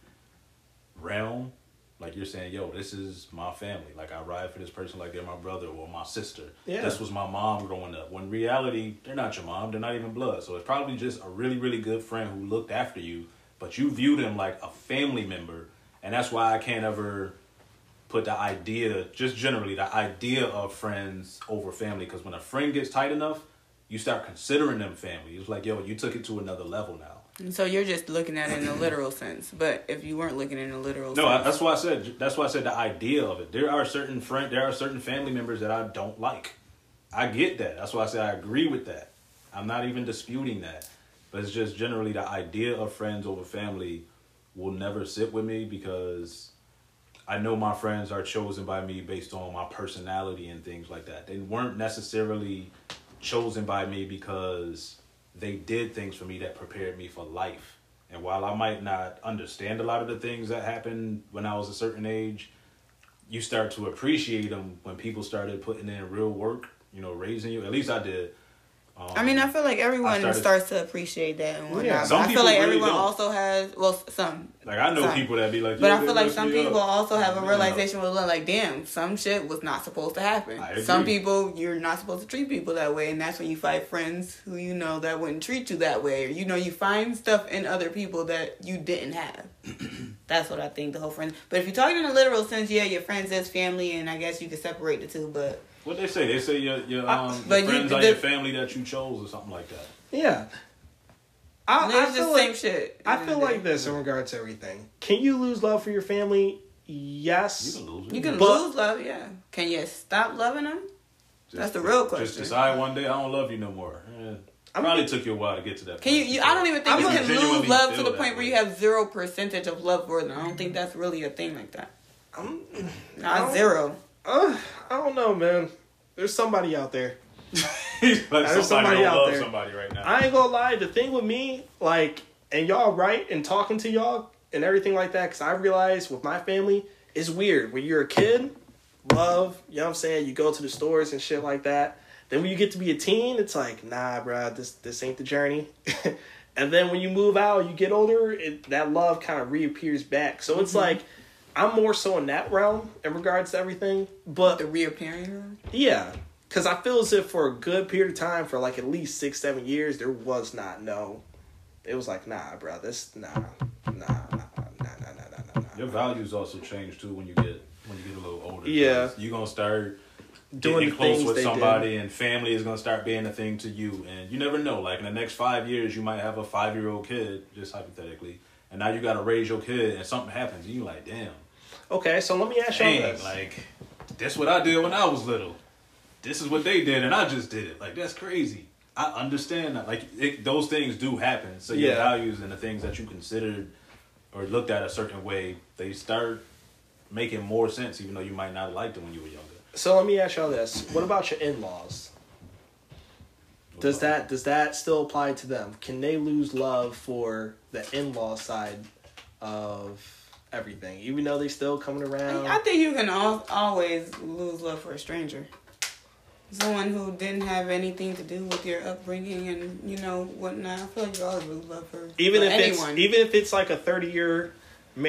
realm, like you're saying, yo, this is my family. Like, I ride for this person like they're my brother or my sister. Yeah. This was my mom growing up. When in reality, they're not your mom. They're not even blood. So it's probably just a really, really good friend who looked after you, but you view them like a family member. And that's why I can't ever put the idea, just generally, the idea of friends over family. Because when a friend gets tight enough, you start considering them family. It's like, yo, you took it to another level now. So you're just looking at it in a literal sense, but if you weren't looking in a literal no, sense, no, that's why I said that's why I said the idea of it. There are certain friend, there are certain family members that I don't like. I get that. That's why I say I agree with that. I'm not even disputing that, but it's just generally the idea of friends over family will never sit with me because I know my friends are chosen by me based on my personality and things like that. They weren't necessarily chosen by me because they did things for me that prepared me for life. And while I might not understand a lot of the things that happened when I was a certain age, you start to appreciate them when people started putting in real work, you know, raising you. At least I did. Um, I mean, I feel like everyone started, starts to appreciate that. And yeah, some I feel like really everyone don't. also has, well, some. Like, I know some. people that be like, but I feel like some people up. also have a realization yeah. with like, damn, some shit was not supposed to happen. Some people, you're not supposed to treat people that way. And that's when you find friends who you know that wouldn't treat you that way. Or, you know, you find stuff in other people that you didn't have. That's what I think, the whole friend. But if you're talking in a literal sense, yeah, your friends is family, and I guess you can separate the two, but... What they say? They say your your, um, your friends you, are the, your family that you chose or something like that. Yeah. I, I it's just like, same shit. I feel like this in regards to everything. Can you lose love for your family? Yes. You can lose it. You can but, lose love, yeah. Can you stop loving them? Just, That's the real question. Just decide one day, I don't love you no more. Yeah. I mean, probably took you a while to get to that point. Can you, you, I don't even think I'm you can lose love to the point way. where you have zero percentage of love for them. I don't think that's really a thing like that. I'm, Not zero. Uh, I don't know, man. There's somebody out there. He's like, there's somebody, somebody out there. Somebody right now. I ain't gonna lie. The thing with me, like, and y'all right, and talking to y'all and everything like that, because I realized with my family, it's weird. When you're a kid, love, you know what I'm saying? You go to the stores and shit like that. Then when you get to be a teen, it's like, nah, bro, this this ain't the journey. And then when you move out, you get older, it, that love kind of reappears back. So it's mm-hmm. like, I'm more so in that realm in regards to everything. But the reappearing realm? Yeah. Because I feel as if for a good period of time, for like at least six, seven years, there was not no. It was like, nah, bro, this, nah, nah, nah, nah, nah, nah, nah, nah, nah. Your values also change, too, when you get when you get a little older. Yeah. You're going to start doing getting close with somebody, did. And family is going to start being a thing to you. And you never know. Like, in the next five years, you might have a five-year-old kid, just hypothetically. And now you got to raise your kid, and something happens. And you're like, damn. Okay, so let me ask you this. Like, that's what I did when I was little. This is what they did, and I just did it. Like, that's crazy. I understand that. Like, it, those things do happen. So your yeah. values and the things that you considered or looked at a certain way, they start making more sense, even though you might not have liked them when you were younger. So let me ask y'all this. What about your in-laws? Does that does that still apply to them? Can they lose love for the in-law side of everything, even though they still coming around? I think you can al- always lose love for a stranger. Someone who didn't have anything to do with your upbringing and, you know, whatnot. I feel like you always lose love for, even for if anyone. It's, even if it's like a thirty-year...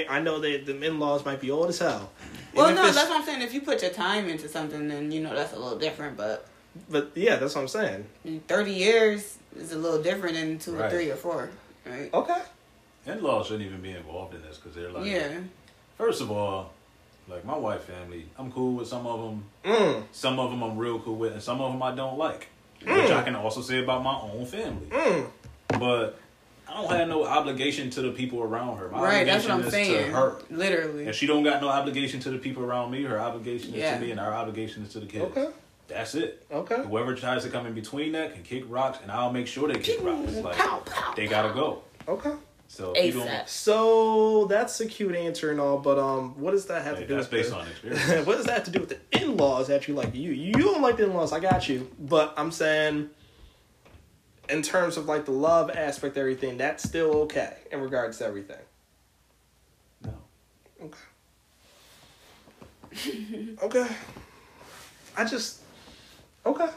I know that the in-laws might be old as hell. Even well, no, that's what I'm saying. If you put your time into something, then, you know, that's a little different, but... But, yeah, that's what I'm saying. thirty years is a little different than two right. or three or four, right? Okay. In-laws shouldn't even be involved in this because they're like... Yeah. First of all... Like, my wife family, I'm cool with some of them. Mm. Some of them I'm real cool with, and some of them I don't like. Mm. Which I can also say about my own family. Mm. But I don't have no obligation to the people around her. My right, that's what I'm saying. To her. Literally. And she don't got no obligation to the people around me. Her obligation yeah. is to me, and our obligation is to the kids. Okay. That's it. Okay. Whoever tries to come in between that can kick rocks, and I'll make sure they kick rocks. Like, pow, pow, they gotta go. Okay. So, so that's a cute answer and all, but um, what does that have hey, to do that's with based the, on experience? What does that have to do with the in-laws that you like? You you don't like the in-laws, I got you. But I'm saying, in terms of like the love aspect of everything, that's still okay in regards to everything. No. Okay. okay. I just okay.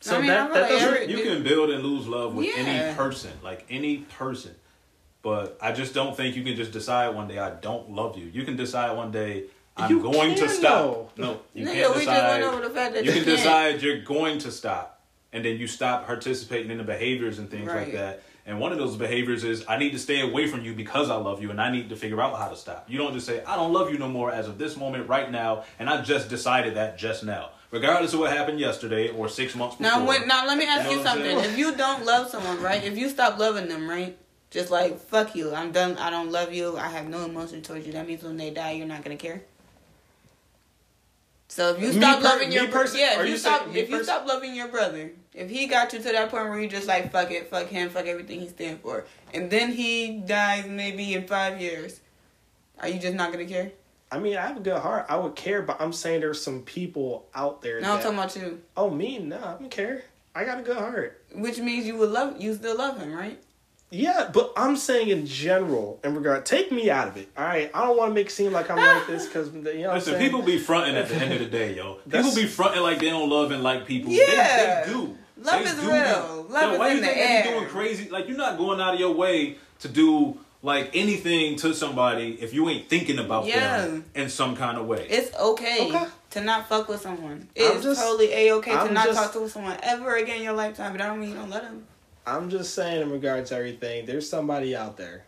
So I mean, that, that doesn't you, you can build and lose love with yeah. any person, like any person. But I just don't think you can just decide one day, I don't love you. You can decide one day, I'm you going to stop. Know. No, you no, can't we decide. Just went over the fact that you, you can can't. decide you're going to stop. And then you stop participating in the behaviors and things right. like that. And one of those behaviors is, I need to stay away from you because I love you and I need to figure out how to stop. You don't just say, I don't love you no more as of this moment right now. And I just decided that just now. Regardless of what happened yesterday or six months before. Now, when, now let me ask you, know you something. If you don't love someone, right? If you stop loving them, right? Just like, fuck you. I'm done. I don't love you. I have no emotion towards you. That means when they die, you're not going to care. So if you stop per- loving your person, yeah, if you, you stop if you stop loving your brother, if he got you to that point where you just like, fuck it, fuck him, fuck everything he stands for, and then he dies maybe in five years, are you just not going to care? I mean, I have a good heart. I would care, but I'm saying there's some people out there. No, that, I'm talking about you. Oh, me? No, I don't care. I got a good heart. Which means you would love, you still love him, right? Yeah, but I'm saying in general, in regard, take me out of it, all right? I don't want to make it seem like I'm like this because, you know what I'm saying? Listen, people be fronting at the end of the day, yo. That's... People be fronting like they don't love and like people. Yeah. They, they do. Love they is do real. That. Love yo, is why in you the think air. They be doing crazy? Like, you're not going out of your way to do... Like anything to somebody, if you ain't thinking about yeah. them in some kind of way, it's okay, okay. to not fuck with someone. It's totally a okay to I'm not just, talk to someone ever again in your lifetime. But I don't mean you don't let them. I'm just saying, in regards to everything, there's somebody out there,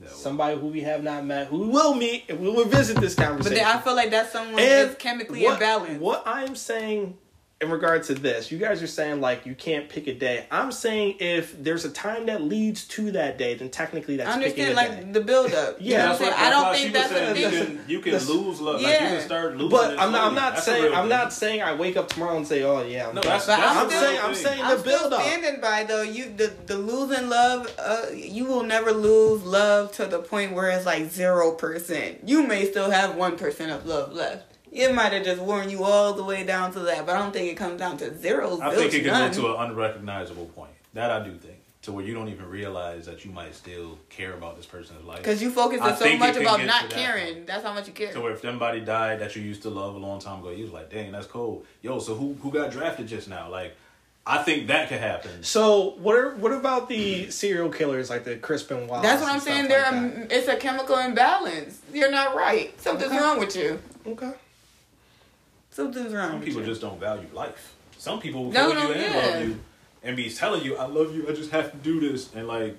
no. somebody who we have not met, who we will meet, and we will visit this conversation. But then I feel like that's someone that's chemically what, imbalanced. What I'm saying. In regards to this, you guys are saying, like, you can't pick a day. I'm saying if there's a time that leads to that day, then technically that's picking a like, day. I understand, like, the build-up. Yeah. That's what, I don't think that's a thing. You can, you can that's, lose love. Yeah. Like, you can start losing But I'm not, I'm not saying I'm thing. not saying I wake up tomorrow and say, oh, yeah. I'm no, that's, that's I'm, still, saying, I'm saying I'm the build-up. I'm standing by, though, you the, the losing love, uh, you will never lose love to the point where it's, like, zero percent. You may still have one percent of love left. It might have just worn you all the way down to that, but I don't think it comes down to zero. I think it can go to an unrecognizable point. That I do think. To where you don't even realize that you might still care about this person's life. Because you focus on so much about not caring. That that's how much you care. So if somebody died that you used to love a long time ago, you was like, dang, that's cold. Yo, so who who got drafted just now? Like, I think that could happen. So what are, what about the mm-hmm. serial killers like the Crispin Wallace? That's what I'm saying. There, like it's a chemical imbalance. You're not right. Something's okay. wrong with you. Okay. Something's wrong Some with people you. Just don't value life. Some people will no, kill no, you and yeah. love you. And be telling you, I love you, I just have to do this. And like,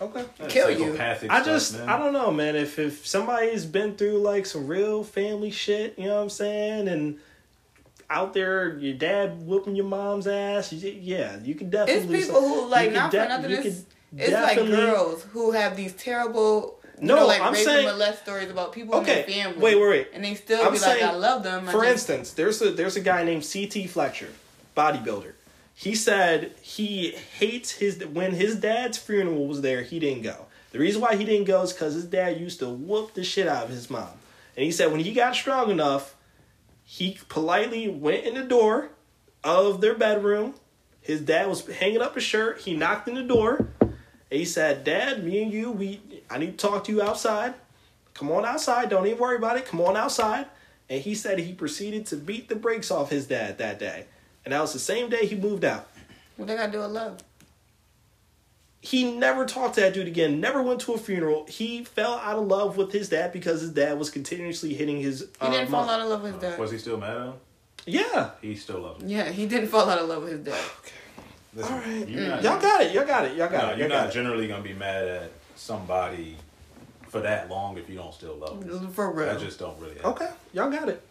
okay, kill you. I just, stuff, I don't know, man. If if somebody's been through like some real family shit, you know what I'm saying? And out there, your dad whooping your mom's ass. You, yeah, you can definitely. It's people who like, not def- for nothing, it's, it's like girls who have these terrible, no, you know, like I'm rape saying, and molest stories about people okay, in their family. Wait, wait, wait. And they still I'm be saying, like, I love them. I for just, instance, there's a, there's a guy named C T Fletcher, bodybuilder. He said he hates his... When his dad's funeral was there, he didn't go. The reason why he didn't go is because his dad used to whoop the shit out of his mom. And he said when he got strong enough, he politely went in the door of their bedroom. His dad was hanging up his shirt. He knocked in the door. And he said, Dad, me and you, we I need to talk to you outside. Come on outside. Don't even worry about it. Come on outside. And he said he proceeded to beat the brakes off his dad that day. And that was the same day he moved out. What they got to do with love? He never talked to that dude again. Never went to a funeral. He fell out of love with his dad because his dad was continuously hitting his He uh, didn't mom. fall out of love with his dad. Uh, was he still mad at him? Yeah. He still loved him. Yeah, he didn't fall out of love with his dad. Okay. Listen, all right. Mm. Not, y'all got it. Y'all got it. Y'all got no, it. Y'all you're got not it. Generally going to be mad at somebody for that long if you don't still love them. For real. I just don't really have Okay. Y'all got it.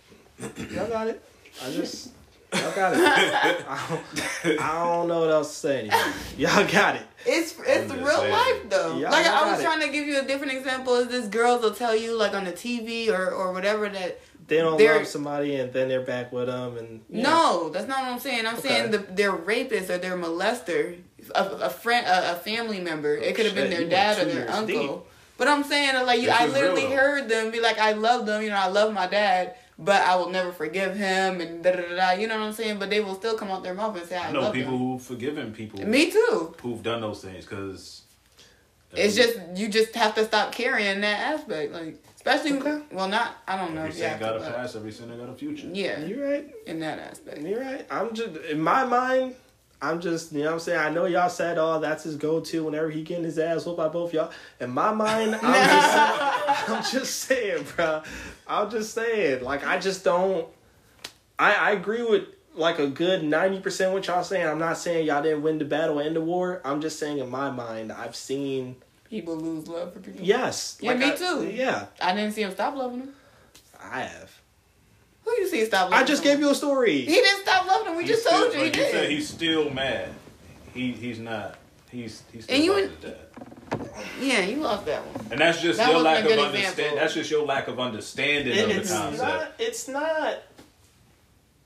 Y'all got it. I just... Y'all got it. I, don't, I don't know what else to say anymore. Y'all got it. It's it's real saying. life though. Y'all like I was it. trying to give you a different example. Is this girls will tell you like on the T V or, or whatever that they don't love somebody and then they're back with them and no, know. that's not what I'm saying. I'm okay. saying the, their rapist or their molester, a, a friend, a, a family member. Oh, it could have been their dad or their uncle. Deep. But I'm saying like you, I literally real, heard them be like, I love them. You know, I love my dad. But I will never forgive him and da da da da. You know what I'm saying? But they will still come out their mouth and say, I, I know love people him. Who've forgiven people. Me too. Who've done those things because... It's was, just, you just have to stop carrying that aspect. Like, especially, okay. well, not, I don't every know. Every sin got to, a past, every sin got a future. Yeah. You're right. In that aspect. You're right. I'm just, in my mind, I'm just, you know what I'm saying? I know y'all said, oh, that's his go-to whenever he getting his ass whooped by both y'all. In my mind, I'm, just, I'm just saying, bro. I'm just saying. Like, I just don't. I, I agree with, like, a good ninety percent what y'all saying. I'm not saying y'all didn't win the battle or end the war. I'm just saying, in my mind, I've seen. People lose love for people. Yes. Yeah, like me I, too. Yeah. I didn't see him stop loving them. I have. Who you see stop loving I just him? Gave you a story. He didn't stop loving him. We he's just still, told you he like did. You said he's still mad. He He's not. He's, he's still mad at that. Yeah, you lost that one. And that's just that your lack of understanding. That's just your lack of understanding it, of the concept. Not, it's not.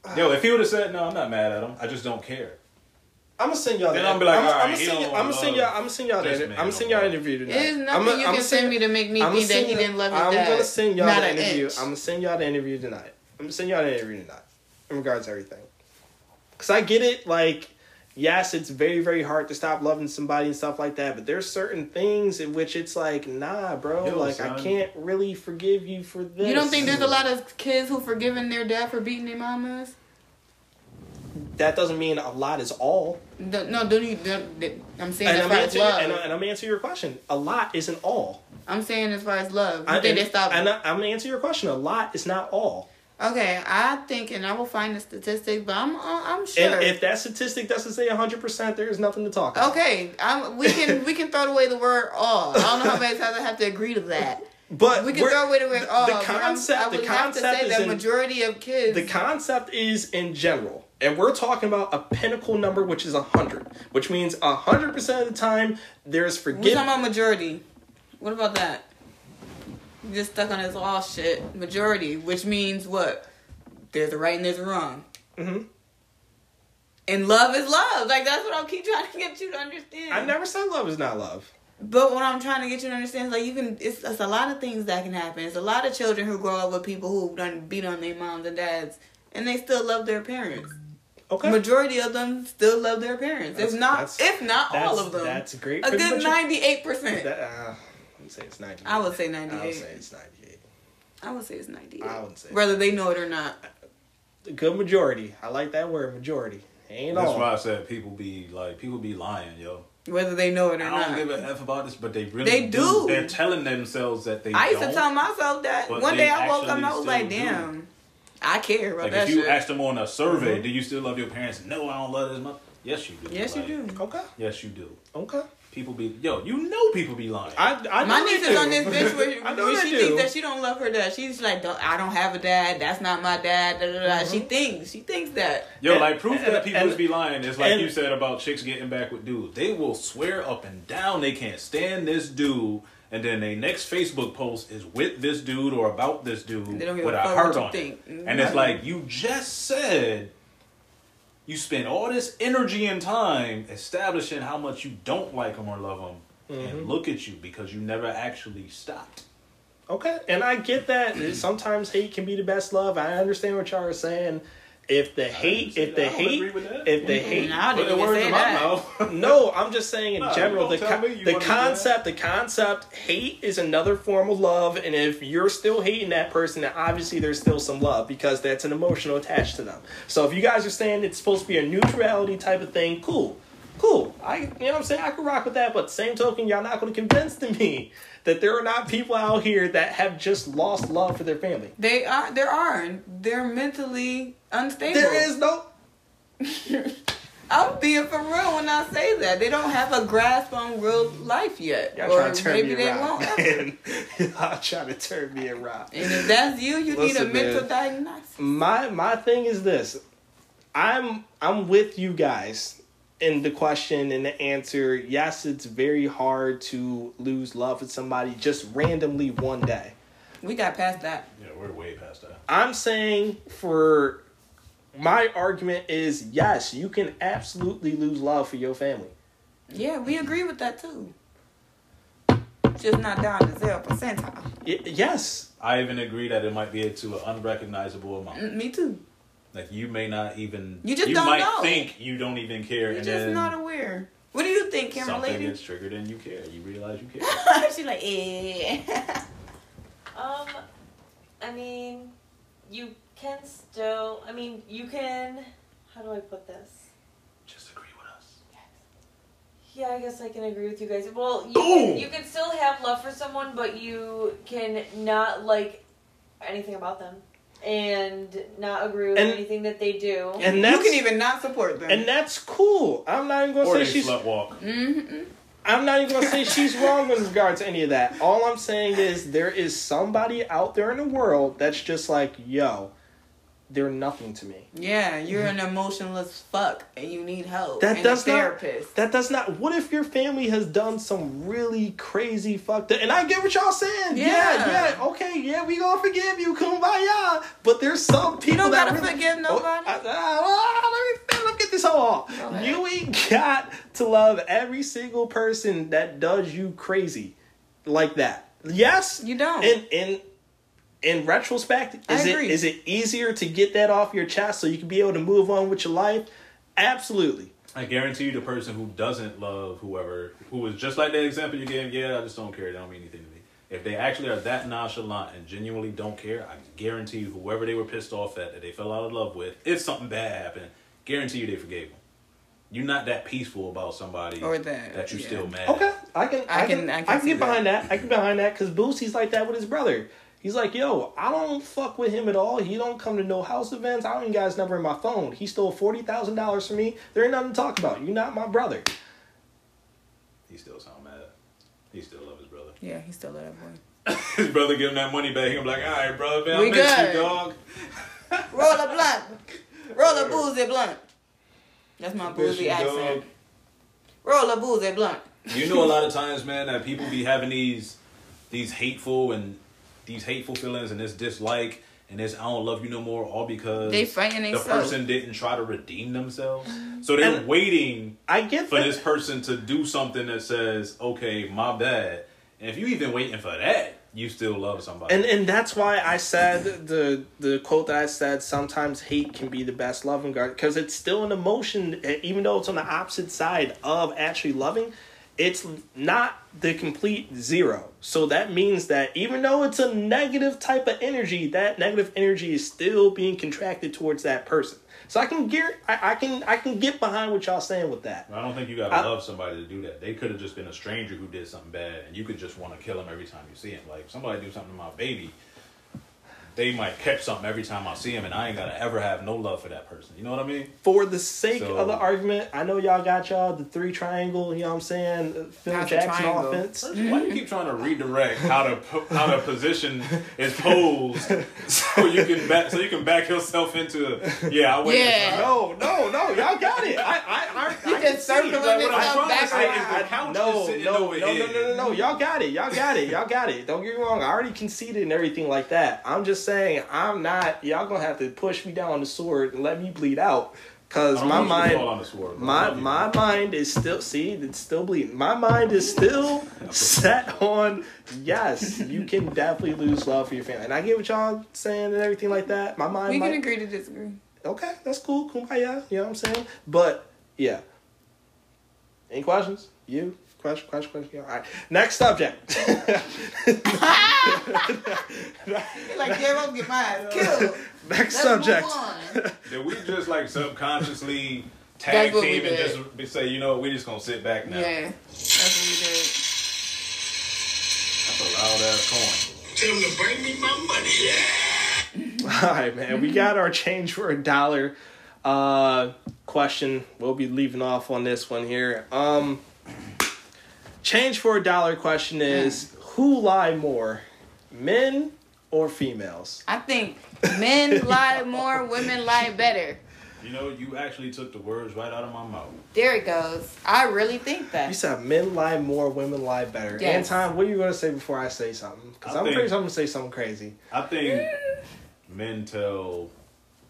Uh, Yo, if he would have said, no, I'm not mad at him. I just don't care. I'm going to send y'all then that. Then I'm going to be like, all right, he don't want to love I'm going to send y'all that. I'm going to send y'all an interview tonight. There's nothing you can send me to make me think that he didn't love his dad. I'm going to send y'all that interview. I'm going to send y'all the interview tonight. I'm going to send y'all an interview tonight in regards to everything. Because I get it, like, yes, it's very, very hard to stop loving somebody and stuff like that, but there's certain things in which it's like, nah, bro, Yo, like, son. I can't really forgive you for this. You don't think there's a lot of kids who forgiving their dad for beating their mamas? That doesn't mean a lot is all. No, no don't you, don't, I'm saying and as I'm far answer, as love. And, I, and I'm answering your question. A lot isn't all. I'm saying as far as love. You I, think and, they stop and I, I'm going to answer your question. A lot is not all. Okay, I think, and I will find the statistic, but I'm uh, I'm sure. And if that statistic doesn't say one hundred percent, there is nothing to talk about. Okay, I'm, we can we can throw away the word all. I don't know how many times I have to agree to that. But we can throw away the word all. The concept, I would the concept have to say that in, majority of kids. The concept is in general, and we're talking about a pinnacle number, which is one hundred, which means one hundred percent of the time there is forgiveness. We're talking about majority. What about that? Just stuck on this all shit majority, which means what? There's a right and there's a wrong. Mm-hmm. And love is love. Like, that's what I'll keep trying to get you to understand. I never said love is not love. But what I'm trying to get you to understand is, like, you can, it's, it's a lot of things that can happen. It's a lot of children who grow up with people who done beat on their moms and dads, and they still love their parents. Okay. Majority of them still love their parents. That's, if not, if not all of them. That's great. A good ninety-eight percent. That, uh, I would say it's ninety-eight. I would say ninety-eight. I would say it's ninety-eight. I would say it's ninety-eight. I would say whether they know it or not. A good majority. I like that word, majority. Ain't all. That's why I said people be like people be lying, yo. Whether they know it or not. I don't give a F about this, but they really they do. do. They're telling themselves that they don't. I used to tell myself that. One day I woke up and I was like, damn, I care about that shit. Like, if you asked them on a survey, mm-hmm. do you still love your parents? No, I don't love this much. Yes, you do. Yes, like, you do. Okay. Yes, you do. Okay. People be, yo, you know people be lying. I, I My niece is on this bitch where, I know where she do. thinks that she don't love her dad. She's like, don't, I don't have a dad. That's not my dad. Da, da, da. Mm-hmm. She thinks. She thinks that. Yo, and, like, proof and, that and, people and, just be lying is like and, you said about chicks getting back with dudes. They will swear up and down they can't stand this dude. And then their next Facebook post is with this dude or about this dude with a heart on it. And it's like, you just said you spend all this energy and time establishing how much you don't like him or love him. Mm-hmm. And look at you, because you never actually stopped. Okay. And I get that. Sometimes hate can be the best love. I understand what y'all are saying. If the hate, if the hate, if the hate, no, I'm just saying in no, general, the con- the concept, the concept, hate is another form of love. And if you're still hating that person, then obviously there's still some love, because that's an emotional attached to them. So if you guys are saying it's supposed to be a neutrality type of thing, cool, cool. I, you know what I'm saying? I could rock with that. But same token, y'all not going to convince me that there are not people out here that have just lost love for their family. They are. There are. They're mentally unstable. There is no... I'm being for real when I say that. They don't have a grasp on real life yet. Y'all trying to turn maybe me around, man. Y'all trying to turn me around. And if that's you, you Listen, need a mental man, diagnosis. My my thing is this. I'm I'm with you guys in the question and the answer. Yes, it's very hard to lose love with somebody just randomly one day. We got past that. Yeah, we're way past that. I'm saying for... My argument is, yes, you can absolutely lose love for your family. Yeah, we agree with that, too. Just not down to zero percentile. Y- yes. I even agree that it might be to an unrecognizable amount. Me, too. Like, you may not even... You just you don't know. You might think you don't even care. You're and just then not aware. What do you think, camera something lady? Something gets triggered and you care. You realize you care. She's like, eh. um, I mean, you... Can still, I mean, you can. How do I put this? Just agree with us. Yes. Yeah, I guess I can agree with you guys. Well, you can, you can still have love for someone, but you can not like anything about them, and not agree with and, anything that they do. And you can even not support them, and that's cool. I'm not even gonna or say she's slut-walk. Mm-hmm. I'm not even gonna say she's wrong with regard to any of that. All I'm saying is there is somebody out there in the world that's just like, yo, they're nothing to me. Yeah, you're an emotionless fuck and you need help. That and does a therapist. Not, that does not. What if your family has done some really crazy fucked up? And I get what y'all saying. Yeah, yeah. yeah okay, yeah, we gonna forgive you, kumbaya. But there's some people you don't that don't gotta really, forgive nobody. Oh, I, I, I, let me get this all. Okay. You ain't got to love every single person that does you crazy like that. Yes, you don't. And and. In retrospect, is it is it easier to get that off your chest so you can be able to move on with your life? Absolutely. I guarantee you the person who doesn't love whoever, who is just like that example you gave, yeah, I just don't care. They don't mean anything to me. If they actually are that nonchalant and genuinely don't care, I guarantee you whoever they were pissed off at, that they fell out of love with, if something bad happened, guarantee you they forgave them. You're not that peaceful about somebody or that, that you're yeah. still mad okay. at. I can, I, I, can, can, I can I can get that. behind that. I can get behind that because Boosie's like that with his brother. He's like, yo, I don't fuck with him at all. He don't come to no house events. I don't even got his number in my phone. He stole forty thousand dollars from me. There ain't nothing to talk about. You're not my brother. He still sound mad. He still love his brother. Yeah, he still love that boy. His brother give him that money back. I'm like, all right, brother, man, I miss you, dog. Roll a blunt. Roll a boozy blunt. That's my boozy accent. Dog. Roll a boozy blunt. You know a lot of times, man, that people be having these, these hateful and... these hateful feelings and this dislike and it's, I don't love you no more, all because they fighting the person didn't try to redeem themselves. So they're and waiting I get for that. This person to do something that says, okay, my bad. And if you even waiting for that, you still love somebody. And and that's why I said the the quote that I said, sometimes hate can be the best loving guard, because it's still an emotion, even though it's on the opposite side of actually loving. It's not the complete zero. So that means that even though it's a negative type of energy, that negative energy is still being contracted towards that person. So I can get, I, I can, I can get behind what y'all saying with that. I don't think you gotta I, love somebody to do that. They could have just been a stranger who did something bad, and you could just want to kill them every time you see him. Like, if somebody do something to my baby, they might catch something every time I see him, and I ain't gotta ever have no love for that person. You know what I mean? For the sake so, of the argument, I know y'all got y'all the three triangle. You know what I'm saying? Phil Jackson offense. Why do you keep trying to redirect how to how to position is posed so you can back, so you can back yourself into a, yeah? I yeah. No, no, no. Y'all got it. I I I, I can circle it. Like, what I'm trying to say is the couch is sitting over here. No, no, no, no, no. Y'all got it. Y'all got it. Y'all got it. Don't get me wrong. I already conceded and everything like that. I'm just saying, I'm not, y'all gonna have to push me down on the sword and let me bleed out, cause my mind, on the sword, my my mind is still see, it's still bleeding. My mind is still set on yes, you can definitely lose love for your family, and I get what y'all saying and everything like that. My mind, we can might, agree to disagree. Okay, that's cool, kumbaya. You know what I'm saying? But yeah, any questions? You. Question, question, question. All right. Next subject. Like, yeah, I'll get my ass killed. Next Let's subject. Did we just, like, subconsciously tag team and just say, you know what, we're just going to sit back now? Yeah. That's what we did. That's a loud ass coin. Tell them to bring me my money. Yeah. All right, man. We got our change for a dollar uh, question. We'll be leaving off on this one here. Um... Change for a dollar question is, who lie more, men or females? I think men lie more, women lie better. You know, you actually took the words right out of my mouth. There it goes. I really think that. You said men lie more, women lie better. Yes. Anton, what are you going to say before I say something? Because I'm afraid I'm going to say something crazy. I think men tell...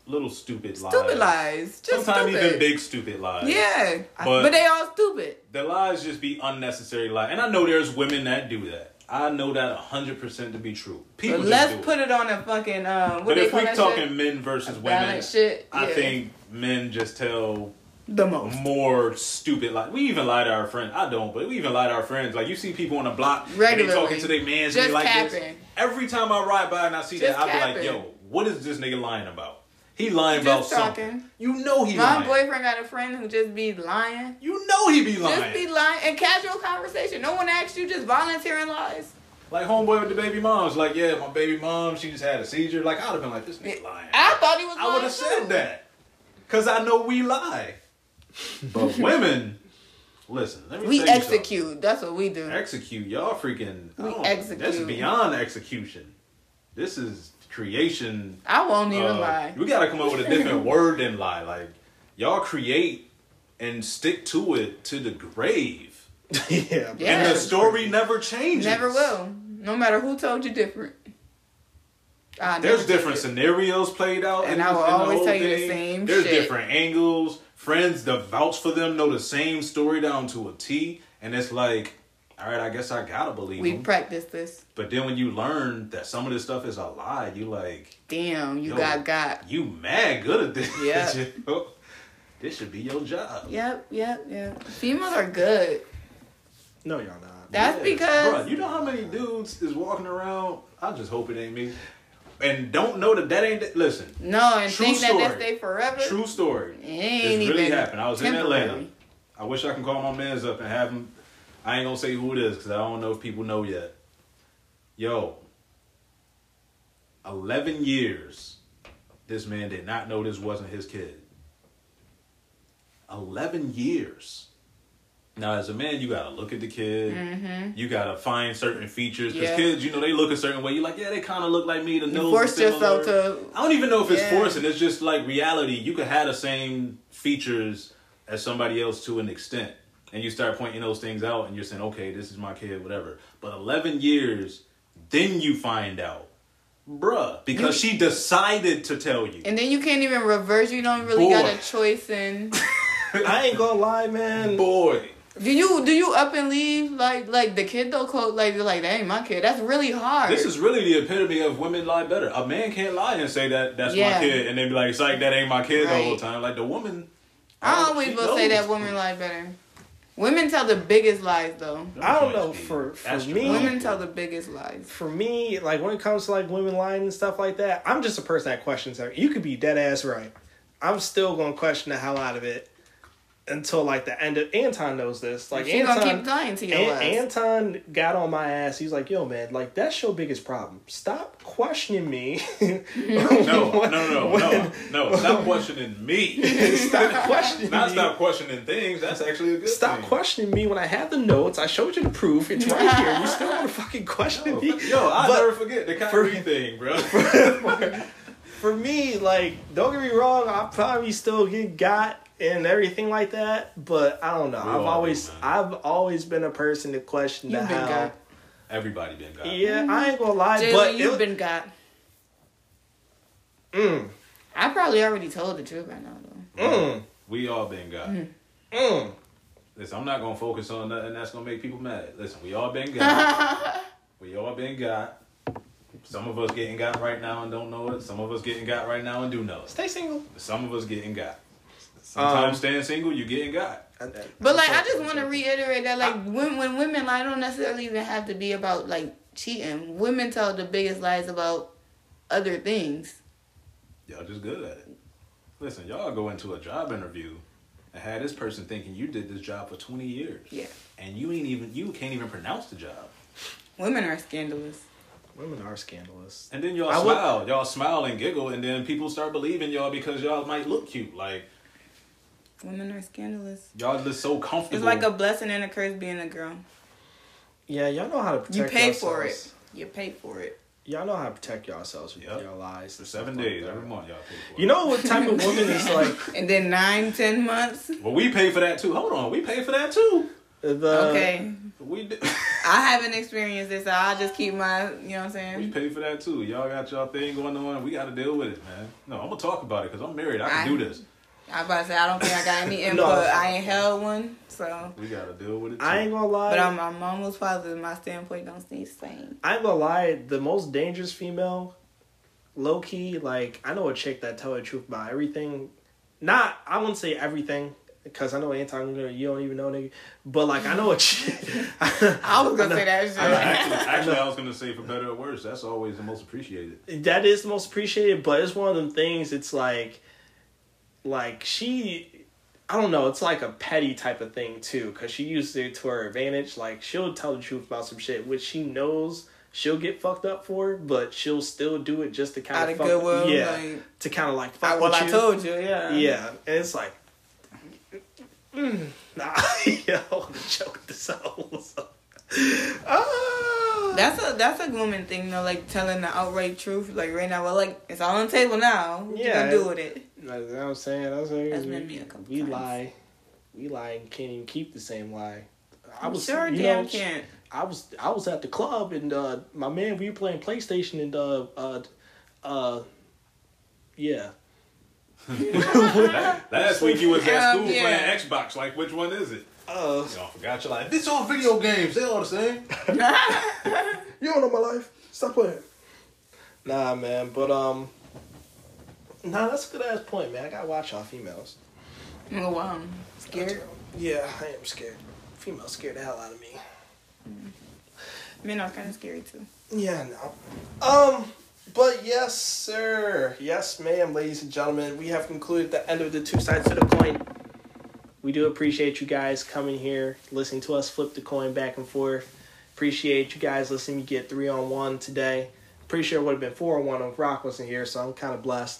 little stupid lies. Stupid lies. Just Sometimes stupid. even big stupid lies. Yeah. But, but they all stupid. The lies just be unnecessary lies. And I know there's women that do that. I know that one hundred percent to be true. People but let's do put it. it on a fucking... Um, what but if we're talking shit? men versus women, shit. Yeah. I think men just tell... the most. More stupid lies. We even lie to our friends. I don't, but we even lie to our friends. Like, you see people on the block regularly and they talking to their mans and they like capping. this. Every time I ride by and I see just that, I'll be like, yo, what is this nigga lying about? He lying about talking. something. You know he lying. My boyfriend got a friend who just be lying. You know he be lying. Just be lying. And casual conversation. No one asked you, just volunteering lies. Like homeboy with the baby moms. Like, yeah, my baby mom, she just had a seizure. Like, I would have been like, this nigga lying. I thought he was lying, I would have said that. Because I know we lie. But women, listen, let me We execute. Something. That's what we do. Execute. Y'all freaking. We oh, execute. That's beyond execution. This is... creation. I won't even uh, lie. We gotta come up with a different word than lie. Like, y'all create and stick to it to the grave. Yeah, yeah. And the story never changes. Never will. No matter who told you different. I There's different scenarios played out. And in, I will always tell you the same There's shit. There's different angles. Friends that vouch for them know the same story down to a T. And it's like... all right, I guess I gotta believe we them. practice this. But then when you learn that some of this stuff is a lie, you like, damn, you got got. You mad good at this. Yeah. This should be your job. Yep, yep, yep. Females are good. No, y'all not. That's yeah. because... bruh, you know how many dudes is walking around? I just hope it ain't me. And don't know that that ain't... Th- Listen. No, and think story. that that's they forever. True story. It ain't this really happened. I was in Atlanta. I wish I can call my mans up and have them... I ain't gonna say who it is because I don't know if people know yet. Yo, eleven years, this man did not know this wasn't his kid. Eleven years. Now, as a man, you gotta look at the kid. Mm-hmm. You gotta find certain features because yeah. kids, you know, they look a certain way. You're like, yeah, they kind of look like me. The you nose force yourself to. I don't even know if yeah. it's forcing. It's just like reality. You could have the same features as somebody else to an extent. And you start pointing those things out and you're saying, okay, this is my kid, whatever. But eleven years, then you find out Bruh, because you, she decided to tell you. And then you can't even reverse. You don't really Boy. got a choice in. I ain't gonna lie, man. Boy. Do you do you up and leave like like the kid though? Quote like you're like that ain't my kid. That's really hard. This is really the epitome of women lie better. A man can't lie and say that that's yeah. my kid, and then be like, it's like that ain't my kid right. the whole time. Like the woman. I always will say that women lie better. Women tell the biggest lies though. I don't know for for that's me. Women tell the biggest lies. For me, like when it comes to like women lying and stuff like that, I'm just a person that questions her. You could be dead ass right. I'm still gonna question the hell out of it. Until like the end of Anton knows this. Like she Anton, gonna keep dying to your An- Anton got on my ass. He's like, "Yo, man, like that's your biggest problem. Stop questioning me." no, no, no, when, no, no. Stop questioning me. Stop questioning. Not me. Stop questioning things. That's actually a good. Stop thing. questioning me when I have the notes. I showed you the proof. It's right here. You still want to fucking question no, me? Yo, I'll but never forget the Kyrie for, thing, bro. For, for, for me, like, don't get me wrong. I probably still get got. And everything like that, but I don't know. We're I've always, do, I've always been a person to question the how. Got. Everybody been got. Yeah, I ain't gonna lie, Jayla, but you've it, been got. Mm. I probably already told the truth by now, though. Mm. We all been got. Mm. Mm. Listen, I'm not gonna focus on nothing that's gonna make people mad. Listen, we all been got. We all been got. Some of us getting got right now and don't know it. Some of us getting got right now and do know it. Stay single. Some of us getting got. Sometimes um, staying single, you getting got. But like, I just want to reiterate that like, I, when when women lie, it don't necessarily even have to be about like cheating. Women tell the biggest lies about other things. Y'all just good at it. Listen, y'all go into a job interview and have this person thinking you did this job for twenty years. Yeah. And you ain't even you can't even pronounce the job. Women are scandalous. Women are scandalous. And then y'all I smile, would, y'all smile and giggle, and then people start believing y'all because y'all might look cute, like. Women are scandalous. Y'all look so comfortable. It's like a blessing and a curse being a girl. Yeah, y'all know how to protect yourselves. You pay yourselves. for it. You pay for it. Y'all know how to protect yourselves with yep. your lies. For seven days, like every month y'all pay for it. You know what type of woman is like... And then nine, ten months. Well, we pay for that too. Hold on. We pay for that too. The... Okay. We do... I haven't experienced this, so I'll just keep my... You know what I'm saying? We pay for that too. Y'all got y'all thing going on. We got to deal with it, man. No, I'm going to talk about it because I'm married. I can I... do this. I was about to say, I don't think I got any input. No. I ain't held one, so... We gotta deal with it, too. I ain't gonna lie. But I'm, I'm almost positive my standpoint don't stay the same. I ain't gonna lie, the most dangerous female, low-key, like, I know a chick that tell the truth about everything. Not, I wouldn't say everything, because I know Anton, you don't even know, nigga. But, like, I know a chick... I was gonna I say that shit. I actually, actually, I was gonna say, for better or worse, that's always the most appreciated. That is the most appreciated, but it's one of them things, it's like... Like, she, I don't know, it's like a petty type of thing, too, because she uses it to her advantage. Like, she'll tell the truth about some shit, which she knows she'll get fucked up for, but she'll still do it just to kind of fuck you. Out of goodwill. Yeah, like, to kind of, like, fuck with you. Well, I told you, yeah. Yeah, and it's like, mm, nah, yo, choke this out. Oh. That's a that's a woman thing though, like telling the outright truth. Like right now, well, like it's all on the table now. What yeah, you gonna do with it? That's what I'm saying. That's what that's been me a couple we times. lie, we lie and can't even keep the same lie. I was sure you damn know, can't. I was I was at the club and uh, my man we were playing PlayStation and uh uh uh yeah. Last, last week you was at school um, yeah. playing Xbox. Like which one is it? Uh, Y'all forgot your life. This all video games. They all the same. You don't know my life. Stop playing. Nah, man. But, um... Nah, that's a good-ass point, man. I gotta watch y'all females. Oh, wow. Scared? Yeah, I am scared. Females scared the hell out of me. Mm. Men are kind of scary, too. Yeah, no. Um... But yes, sir. Yes, ma'am, ladies and gentlemen. We have concluded the end of the Two Sides of the Coin. We do appreciate you guys coming here, listening to us flip the coin back and forth. Appreciate you guys listening. You get three on one today. Pretty sure it would have been four on one if Rock wasn't here, so I'm kind of blessed.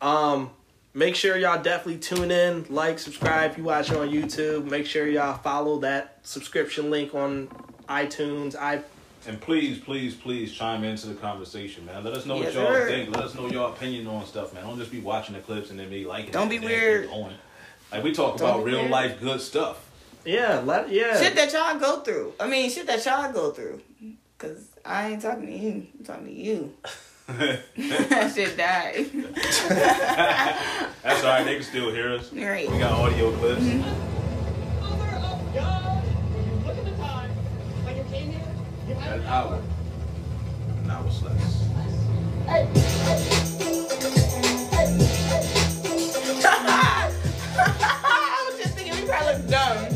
Um, make sure y'all definitely tune in, like, subscribe if you watch it on YouTube. Make sure y'all follow that subscription link on iTunes. I and please, please, please chime into the conversation, man. Let us know yes, what y'all sir. think. Let us know your opinion on stuff, man. Don't just be watching the clips and then be liking. Don't it be weird. Like, we talk about real life good stuff. Yeah, let, yeah. Shit that y'all go through. I mean, shit that y'all go through. Because I ain't talking to you. I'm talking to you. That shit died. That's alright, they can still hear us. Right. We got audio clips. Mm-hmm. Mother of God, look at the time. When you came here, you had an hour. An hour less. Hey, hey. I was just thinking we probably looked dumb.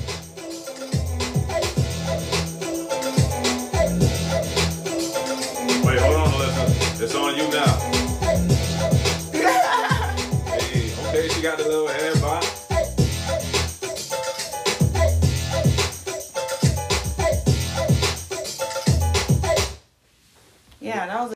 It's on you now.